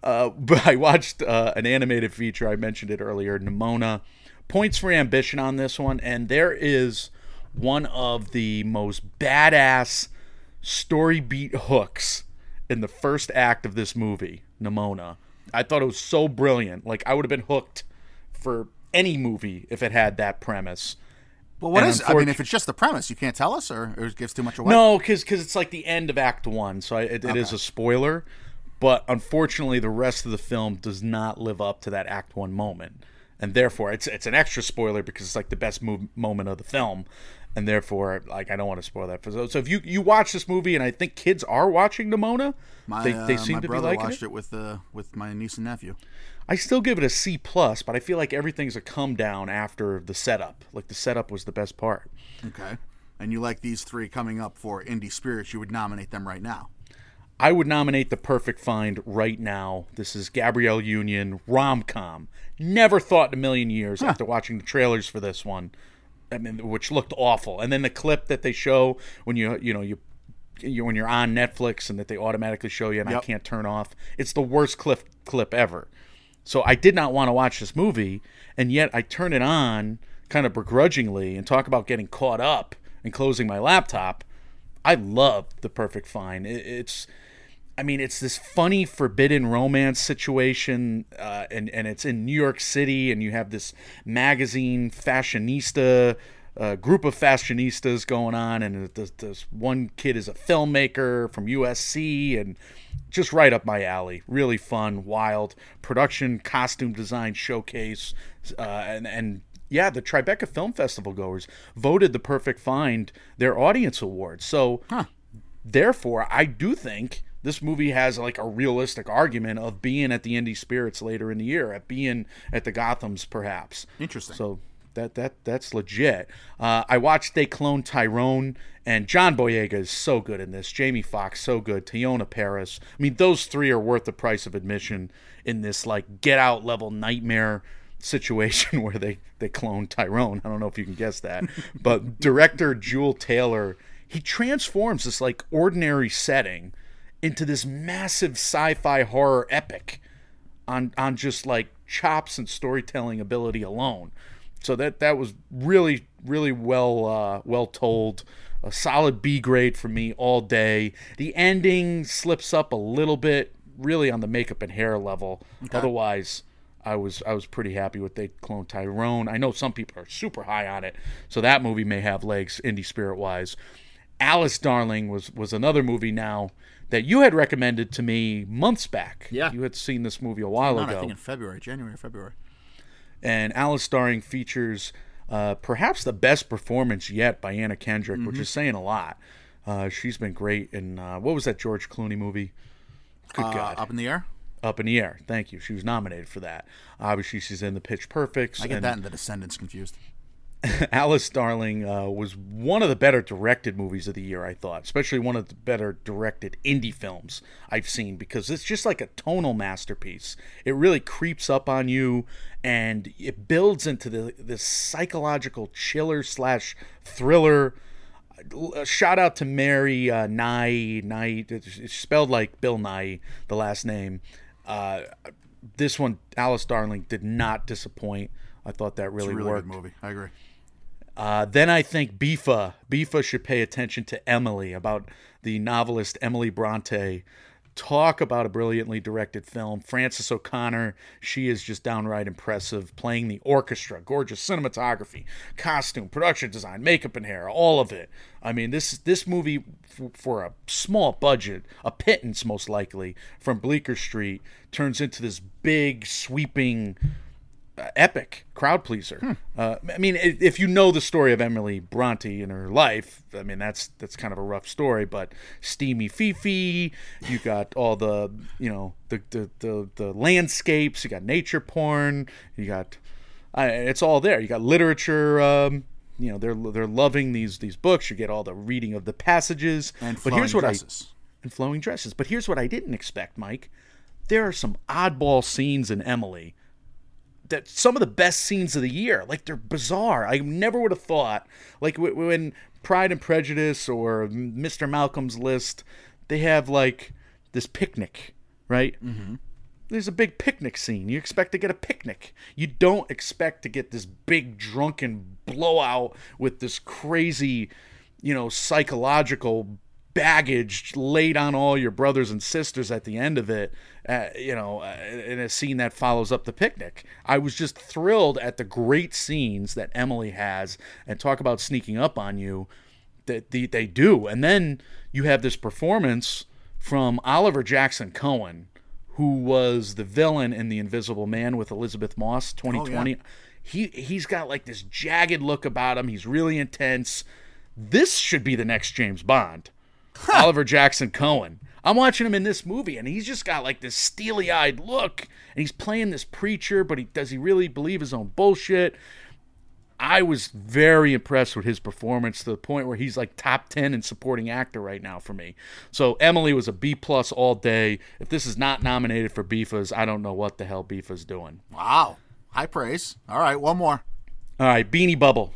Uh, but I watched uh, an animated feature. I mentioned it earlier, Nimona. Points for ambition on this one, and there is... one of the most badass story beat hooks in the first act of this movie, Nimona. I thought it was so brilliant. Like, I would have been hooked for any movie if it had that premise. Well, what and is unfortunately- I mean, if it's just the premise, you can't tell us, or, or it gives too much away? No, because it's like the end of Act One, so I, it, okay. it is a spoiler. But unfortunately, the rest of the film does not live up to that Act One moment. And therefore, it's it's an extra spoiler because it's like the best move, moment of the film. And therefore, like, I don't want to spoil that. For so if you, you watch this movie, and I think kids are watching Nimona, my, they, they seem uh, to be liking it. My brother watched it with, uh, with my niece and nephew. I still give it a C plus, but I feel like everything's a come down after the setup. Like, the setup was the best part. Okay. And you like these three coming up for Indie Spirits. You would nominate them right now. I would nominate The Perfect Find right now. This is Gabrielle Union, rom-com. Never thought in a million years huh. after watching the trailers for this one. I mean, which looked awful, and then the clip that they show when you you know you, you when you're on Netflix and that they automatically show you, and yep. I can't turn off. It's the worst clip clip ever. So I did not want to watch this movie, and yet I turn it on kind of begrudgingly and talk about getting caught up and closing my laptop. I love The Perfect Find. It, it's, I mean, it's this funny forbidden romance situation, uh, and and it's in New York City, and you have this magazine fashionista, uh, group of fashionistas going on, and this, this one kid is a filmmaker from U S C, and just right up my alley. Really fun, wild production, costume design showcase, uh, and and. Yeah, the Tribeca Film Festival goers voted The Perfect Find their audience award. So, huh. Therefore, I do think this movie has like a realistic argument of being at the Indie Spirits later in the year, at being at the Gothams, perhaps. Interesting. So that that that's legit. Uh, I watched They Clone Tyrone, and John Boyega is so good in this. Jamie Foxx, so good. Teyona Paris. I mean, those three are worth the price of admission in this like Get Out level nightmare situation where they they clone Tyrone. I don't know if you can guess that, but director Jewel Taylor, he transforms this like ordinary setting into this massive sci-fi horror epic on on just like chops and storytelling ability alone. So that that was really really well uh well told. A solid B grade for me all day. The ending slips up a little bit, really on the makeup and hair level. Okay. Otherwise, I was I was pretty happy with They Clone Tyrone. I know some people are super high on it, so that movie may have legs, indie spirit-wise. Alice Darling was, was another movie now that you had recommended to me months back. Yeah. You had seen this movie a while ago. I think in February, January or February. And Alice Darling features uh, perhaps the best performance yet by Anna Kendrick, mm-hmm. which is saying a lot. Uh, she's been great in, uh, what was that George Clooney movie? Good uh, God. Up in the Air? Up in the Air. Thank you. She was nominated for that. Obviously, she's in the Pitch Perfects. I get and that and The Descendants confused. Alice Darling uh, was one of the better directed movies of the year, I thought, especially one of the better directed indie films I've seen, because it's just like a tonal masterpiece. It really creeps up on you, and it builds into the this psychological chiller slash thriller. Shout out to Mary uh, Nye. Nye. It's spelled like Bill Nye, the last name. Uh, this one, Alice Darling, did not disappoint. I thought that really worked. It's a really worked. Good movie. I agree. Uh, then I think Bifa. Bifa should pay attention to Emily, about the novelist Emily Bronte. Talk about a brilliantly directed film. Frances O'Connor, she is just downright impressive, playing the orchestra, gorgeous cinematography, costume, production design, makeup and hair, all of it. I mean, this this movie, f- for a small budget, a pittance most likely, from Bleecker Street, turns into this big, sweeping, uh, epic crowd pleaser. Hmm. Uh, I mean, if you know the story of Emily Bronte in her life, I mean, that's that's kind of a rough story, but steamy Fifi, you got all the, you know, the the, the, the landscapes, you got nature porn, you got, uh, it's all there. You got literature, um, you know, they're they're loving these these books. You get all the reading of the passages. And flowing but here's what dresses. I, and flowing dresses. But here's what I didn't expect, Mike. There are some oddball scenes in Emily that some of the best scenes of the year, like they're bizarre. I never would have thought, like when Pride and Prejudice or Mister Malcolm's List, they have like this picnic, right? Mm-hmm. There's a big picnic scene. You expect to get a picnic. You don't expect to get this big drunken blowout with this crazy, you know, psychological baggage laid on all your brothers and sisters at the end of it, uh, you know, uh, in a scene that follows up the picnic. I was just thrilled at the great scenes that Emily has, and talk about sneaking up on you, that they, they do. And then you have this performance from Oliver Jackson Cohen, who was the villain in The Invisible Man with Elizabeth Moss, twenty twenty. Oh, yeah. He, he's got like this jagged look about him. He's really intense. This should be the next James Bond. Huh. Oliver Jackson Cohen. I'm watching him in this movie, and he's just got like this steely-eyed look, and he's playing this preacher, but he does he really believe his own bullshit? I was very impressed with his performance, to the point where he's like top ten in supporting actor right now for me. So Emily was a B-plus all day. If this is not nominated for Bifa's, I don't know what the hell Bifa's doing. Wow. High praise. All right, one more. All right, Beanie Bubble.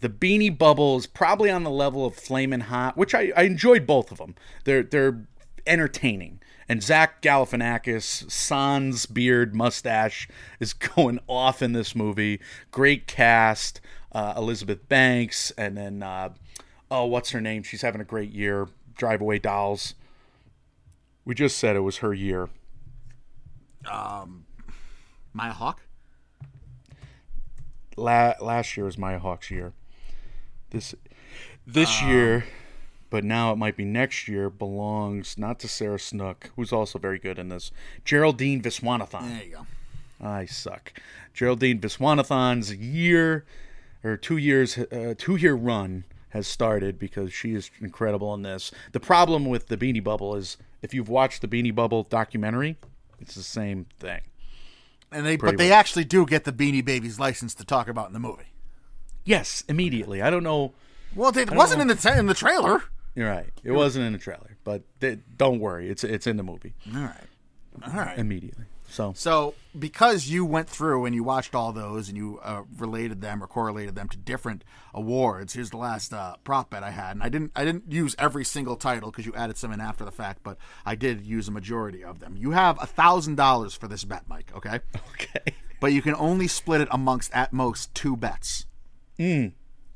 The Beanie Bubble is probably on the level of Flamin' Hot, which I, I enjoyed both of them. They're they're entertaining. And Zach Galifianakis, sans beard mustache, is going off in this movie. Great cast, uh, Elizabeth Banks, and then uh, oh, what's her name? She's having a great year. Drive Away Dolls. We just said it was her year. Um, Maya Hawke? La- last year was Maya Hawke's year. This this uh, year, but now it might be next year, belongs not to Sarah Snook, who's also very good in this. Geraldine Viswanathan. There you go. I suck. Geraldine Viswanathan's year, or two years, uh, two-year run has started because she is incredible in this. The problem with The Beanie Bubble is if you've watched The Beanie Bubble documentary, it's the same thing. And they, Pretty but well. they actually do get the Beanie Babies license to talk about in the movie. Yes, immediately. I don't know. Well, it wasn't in the tra- in the trailer. You're right. It wasn't in the trailer, but they, don't worry. It's it's in the movie. All right. All right. Immediately. So, so because you went through and you watched all those and you uh, related them or correlated them to different awards, here's the last uh, prop bet I had. And I didn't I didn't use every single title because you added some in after the fact, but I did use a majority of them. You have one thousand dollars for this bet, Mike, okay? Okay. But you can only split it amongst at most two bets. Mm.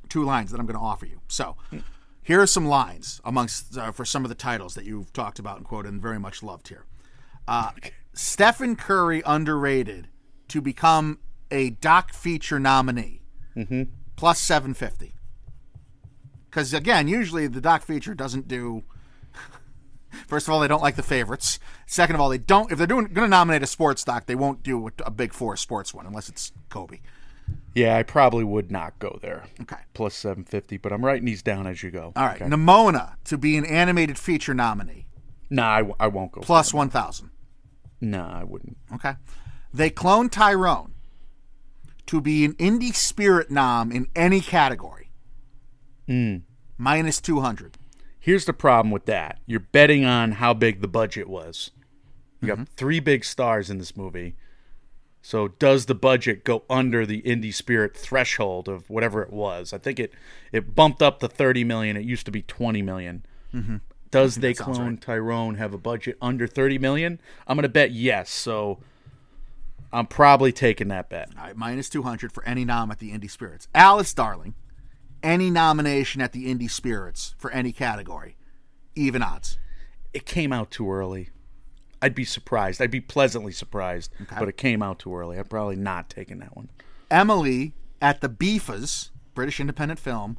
Two lines that I'm going to offer you. So mm. here are some lines amongst uh, for some of the titles that you've talked about and quoted and very much loved here. Uh, okay. Stephen Curry underrated to become a doc feature nominee, mm-hmm. plus seven fifty. Because, again, usually the doc feature doesn't do... First of all, they don't like the favorites. Second of all, they don't... If they're doing going to nominate a sports doc, they won't do a Big Four sports one, unless it's Kobe. Yeah, I probably would not go there. Okay. Plus seven fifty, but I'm writing these down as you go. All right. Okay. Nimona to be an animated feature nominee. Nah, I, w- I won't go. Plus one thousand. No, I wouldn't. Okay. They Clone Tyrone to be an indie spirit nom in any category. Mm. Minus two hundred. Here's the problem with that. You're betting on how big the budget was. You mm-hmm. got three big stars in this movie. So does the budget go under the indie spirit threshold of whatever it was? I think it, it bumped up to thirty million dollars. It used to be twenty million dollars. Mm-hmm. Does They Clone right. Tyrone have a budget under thirty million dollars? I'm going to bet yes, so I'm probably taking that bet. All right, minus two hundred for any nom at the Indie Spirits. Alice Darling, any nomination at the Indie Spirits for any category, even odds. It came out too early. I'd be surprised. I'd be pleasantly surprised, okay. but it came out too early. I'm probably not taking that one. Emily at the B I F As, British Independent Film,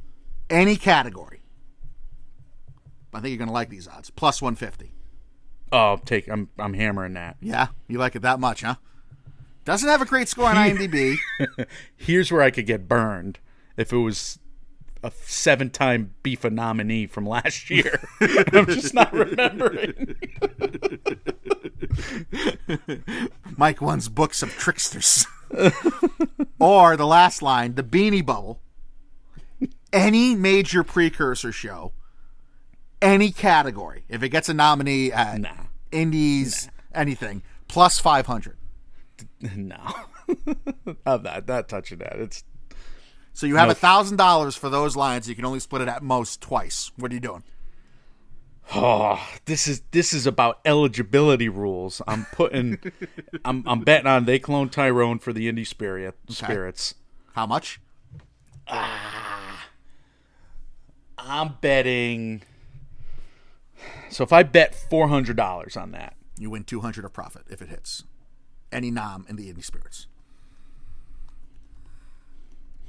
any category. I think you're going to like these odds. Plus one fifty. Oh, take I'm I'm hammering that. Yeah, you like it that much, huh? Doesn't have a great score on IMDb. Here's where I could get burned if it was a seven-time B I F A nominee from last year. I'm just not remembering. Mike One's books of tricksters. Or the last line, the Beanie Bubble. Any major precursor show. Any category. If it gets a nominee at nah. Indies, nah. anything, plus five hundred. No. I'm not, not touching that. It's So you have no. one thousand dollars for those lines. You can only split it at most twice. What are you doing? Oh, this is this is about eligibility rules. I'm putting, I'm I'm betting on They Clone Tyrone for the Indie Spirit Spirits. Okay. How much? Ah, I'm betting... So if I bet four hundred dollars on that. You win two hundred dollars of profit if it hits. Any nom in the Indie Spirits.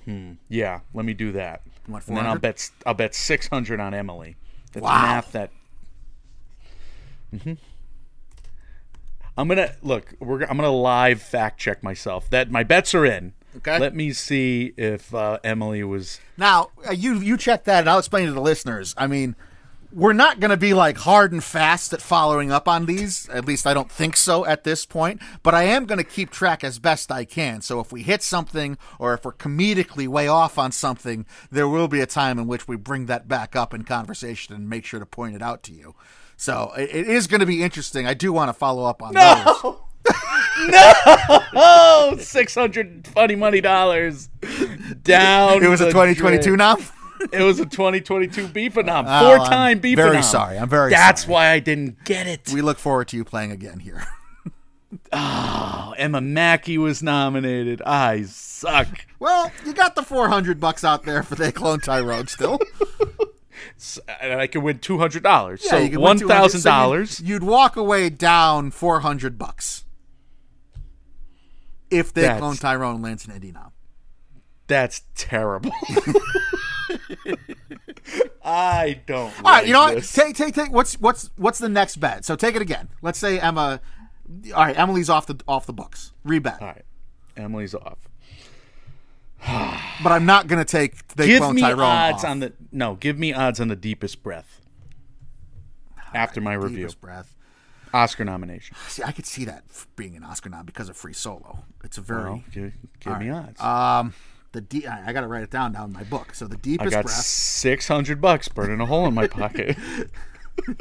Hmm. Yeah, let me do that. You want four hundred dollars? And then I'll bet, I'll bet six hundred dollars on Emily. That's wow. math that... Mm-hmm. I'm going to... Look, we're, I'm going to live fact check myself. That my bets are in. Okay. Let me see if uh, Emily was... Now, you, you check that, and I'll explain to the listeners. I mean... We're not going to be like hard and fast at following up on these. At least I don't think so at this point. But I am going to keep track as best I can. So if we hit something or if we're comedically way off on something, there will be a time in which we bring that back up in conversation and make sure to point it out to you. So it is going to be interesting. I do want to follow up on no! those. No! Oh, six hundred twenty dollars down. It was a twenty twenty-two now? It was a twenty twenty-two B I F A nom. Four-time oh, B I F A nom. Very sorry. I'm very That's sorry. That's why I didn't get it. We look forward to you playing again here. Oh, Emma Mackey was nominated. I suck. Well, you got the four hundred bucks out there for They Clone Tyrone still. and I could win two hundred dollars. Yeah, so you could one thousand dollars. So you'd walk away down four hundred bucks if They Clone Tyrone lands an Eddie Nom. That's terrible. I don't. All right, like you know this. What? Take take take. What's what's what's the next bet? So take it again. Let's say Emma. All right, Emily's off the off the books. Rebet. All right, Emily's off. But I'm not gonna take. They give Clone me Tyrone odds off. On the no. Give me odds on The Deepest Breath. All after right, my deepest review, breath. Oscar nomination. See, I could see that being an Oscar nom because of Free Solo. It's a very well, give, give me right. odds. Um. The de- I got to write it down now in my book. So The Deepest Breath. I got breath, six hundred bucks burning a hole in my pocket.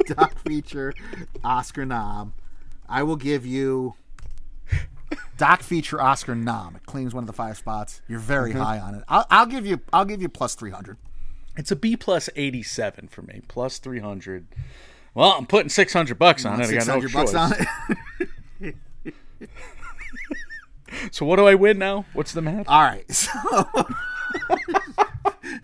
Doc feature, Oscar nom. I will give you doc feature, Oscar nom. It claims one of the five spots. You're very mm-hmm. high on it. I'll, I'll give you. I'll give you plus three hundred. It's a B plus eighty-seven for me. Plus three hundred. Well, I'm putting six hundred bucks on it. I got no bucks choice. On it. So what do I win now? What's the math? All right. So what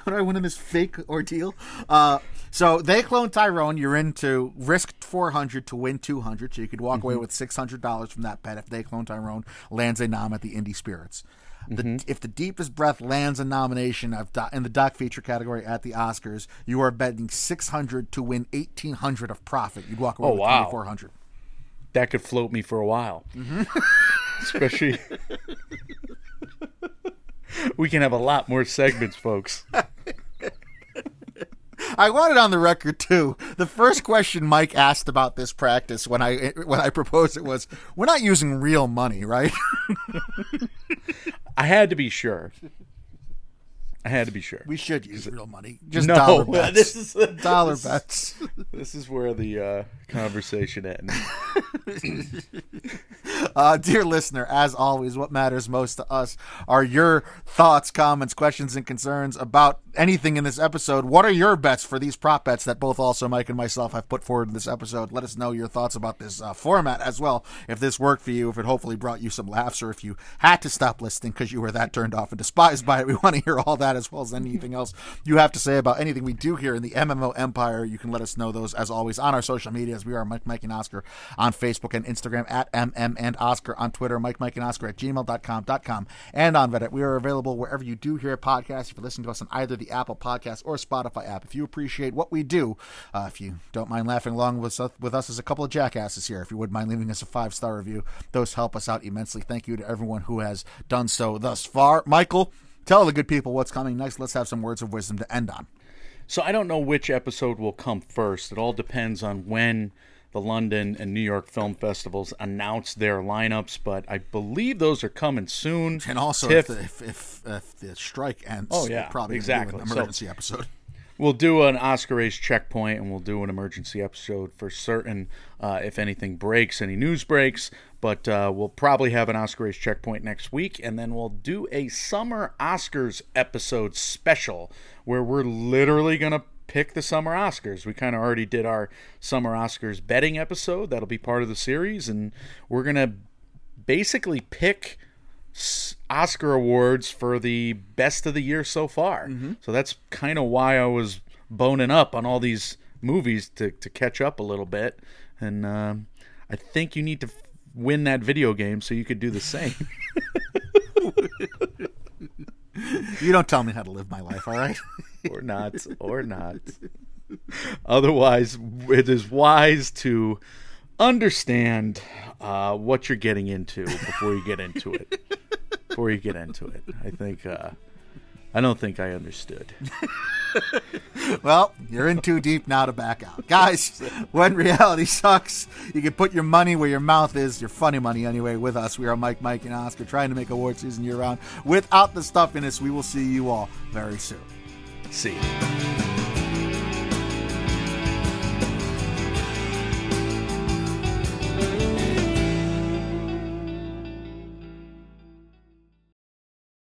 do I win in this fake ordeal? Uh, so They Clone Tyrone. You're into risk four hundred to win two hundred. So you could walk mm-hmm. away with six hundred dollars from that bet if They Clone Tyrone lands a nom at the Indie Spirits. The, mm-hmm. If The Deepest Breath lands a nomination of doc, in the doc feature category at the Oscars, you are betting six hundred to win eighteen hundred of profit. You'd walk away oh, with wow. twenty-four hundred. That could float me for a while. Mm-hmm. Especially, we can have a lot more segments, folks. I want it on the record too. The first question Mike asked about this practice when I when I proposed it was, "We're not using real money, right?" I had to be sure. I had to be sure. We should use real money. Just no, dollar bets. This is a, dollar this, bets. This is where the uh, conversation ends. uh, dear listener, as always, what matters most to us are your thoughts, comments, questions, and concerns about anything in this episode. What are your bets for these prop bets that both also Mike and myself have put forward in this episode? Let us know your thoughts about this uh, format as well. If this worked for you, if it hopefully brought you some laughs, or if you had to stop listening because you were that turned off and despised by it, we want to hear all that as well as anything else you have to say about anything we do here in the M M O Empire. You can let us know those as always on our social medias. We are Mike, Mike, and Oscar on Facebook and Instagram, at M M and Oscar on Twitter, Mike, Mike, and Oscar at gmail dot com, and on Reddit. We are available wherever you do hear podcasts. If you listen to us on either the Apple Podcast or Spotify app, if you appreciate what we do, uh, if you don't mind laughing along with us, with us as a couple of jackasses here, if you wouldn't mind leaving us a five-star review, those help us out immensely. Thank you to everyone who has done so thus far. Michael, tell the good people what's coming next. Let's have some words of wisdom to end on. So I don't know which episode will come first. It all depends on when the London and New York film festivals announce their lineups, but I believe those are coming soon. And also, Tiff, if, the, if, if, if the strike ends, oh, yeah, we're probably exactly. going to do an emergency so, episode. We'll do an Oscar race checkpoint, and we'll do an emergency episode for certain uh, if anything breaks, any news breaks. But uh, we'll probably have an Oscar race checkpoint next week, and then we'll do a Summer Oscars episode special where we're literally going to pick the Summer Oscars. We kind of already did our Summer Oscars betting episode. That'll be part of the series, and we're going to basically pick Oscar awards for the best of the year so far. Mm-hmm. So that's kind of why I was boning up on all these movies to, to catch up a little bit. And um, I think you need to f- win that video game so you could do the same. You don't tell me how to live my life, all right? Or not, or not. Otherwise, it is wise to understand uh, what you're getting into before you get into it. Before you get into it. I think, uh, I don't think I understood. Well, you're in too deep now to back out. Guys, when reality sucks, you can put your money where your mouth is, your funny money anyway, with us. We are Mike, Mike, and Oscar, trying to make award season year round without the stuffiness. We will see you all very soon. See you.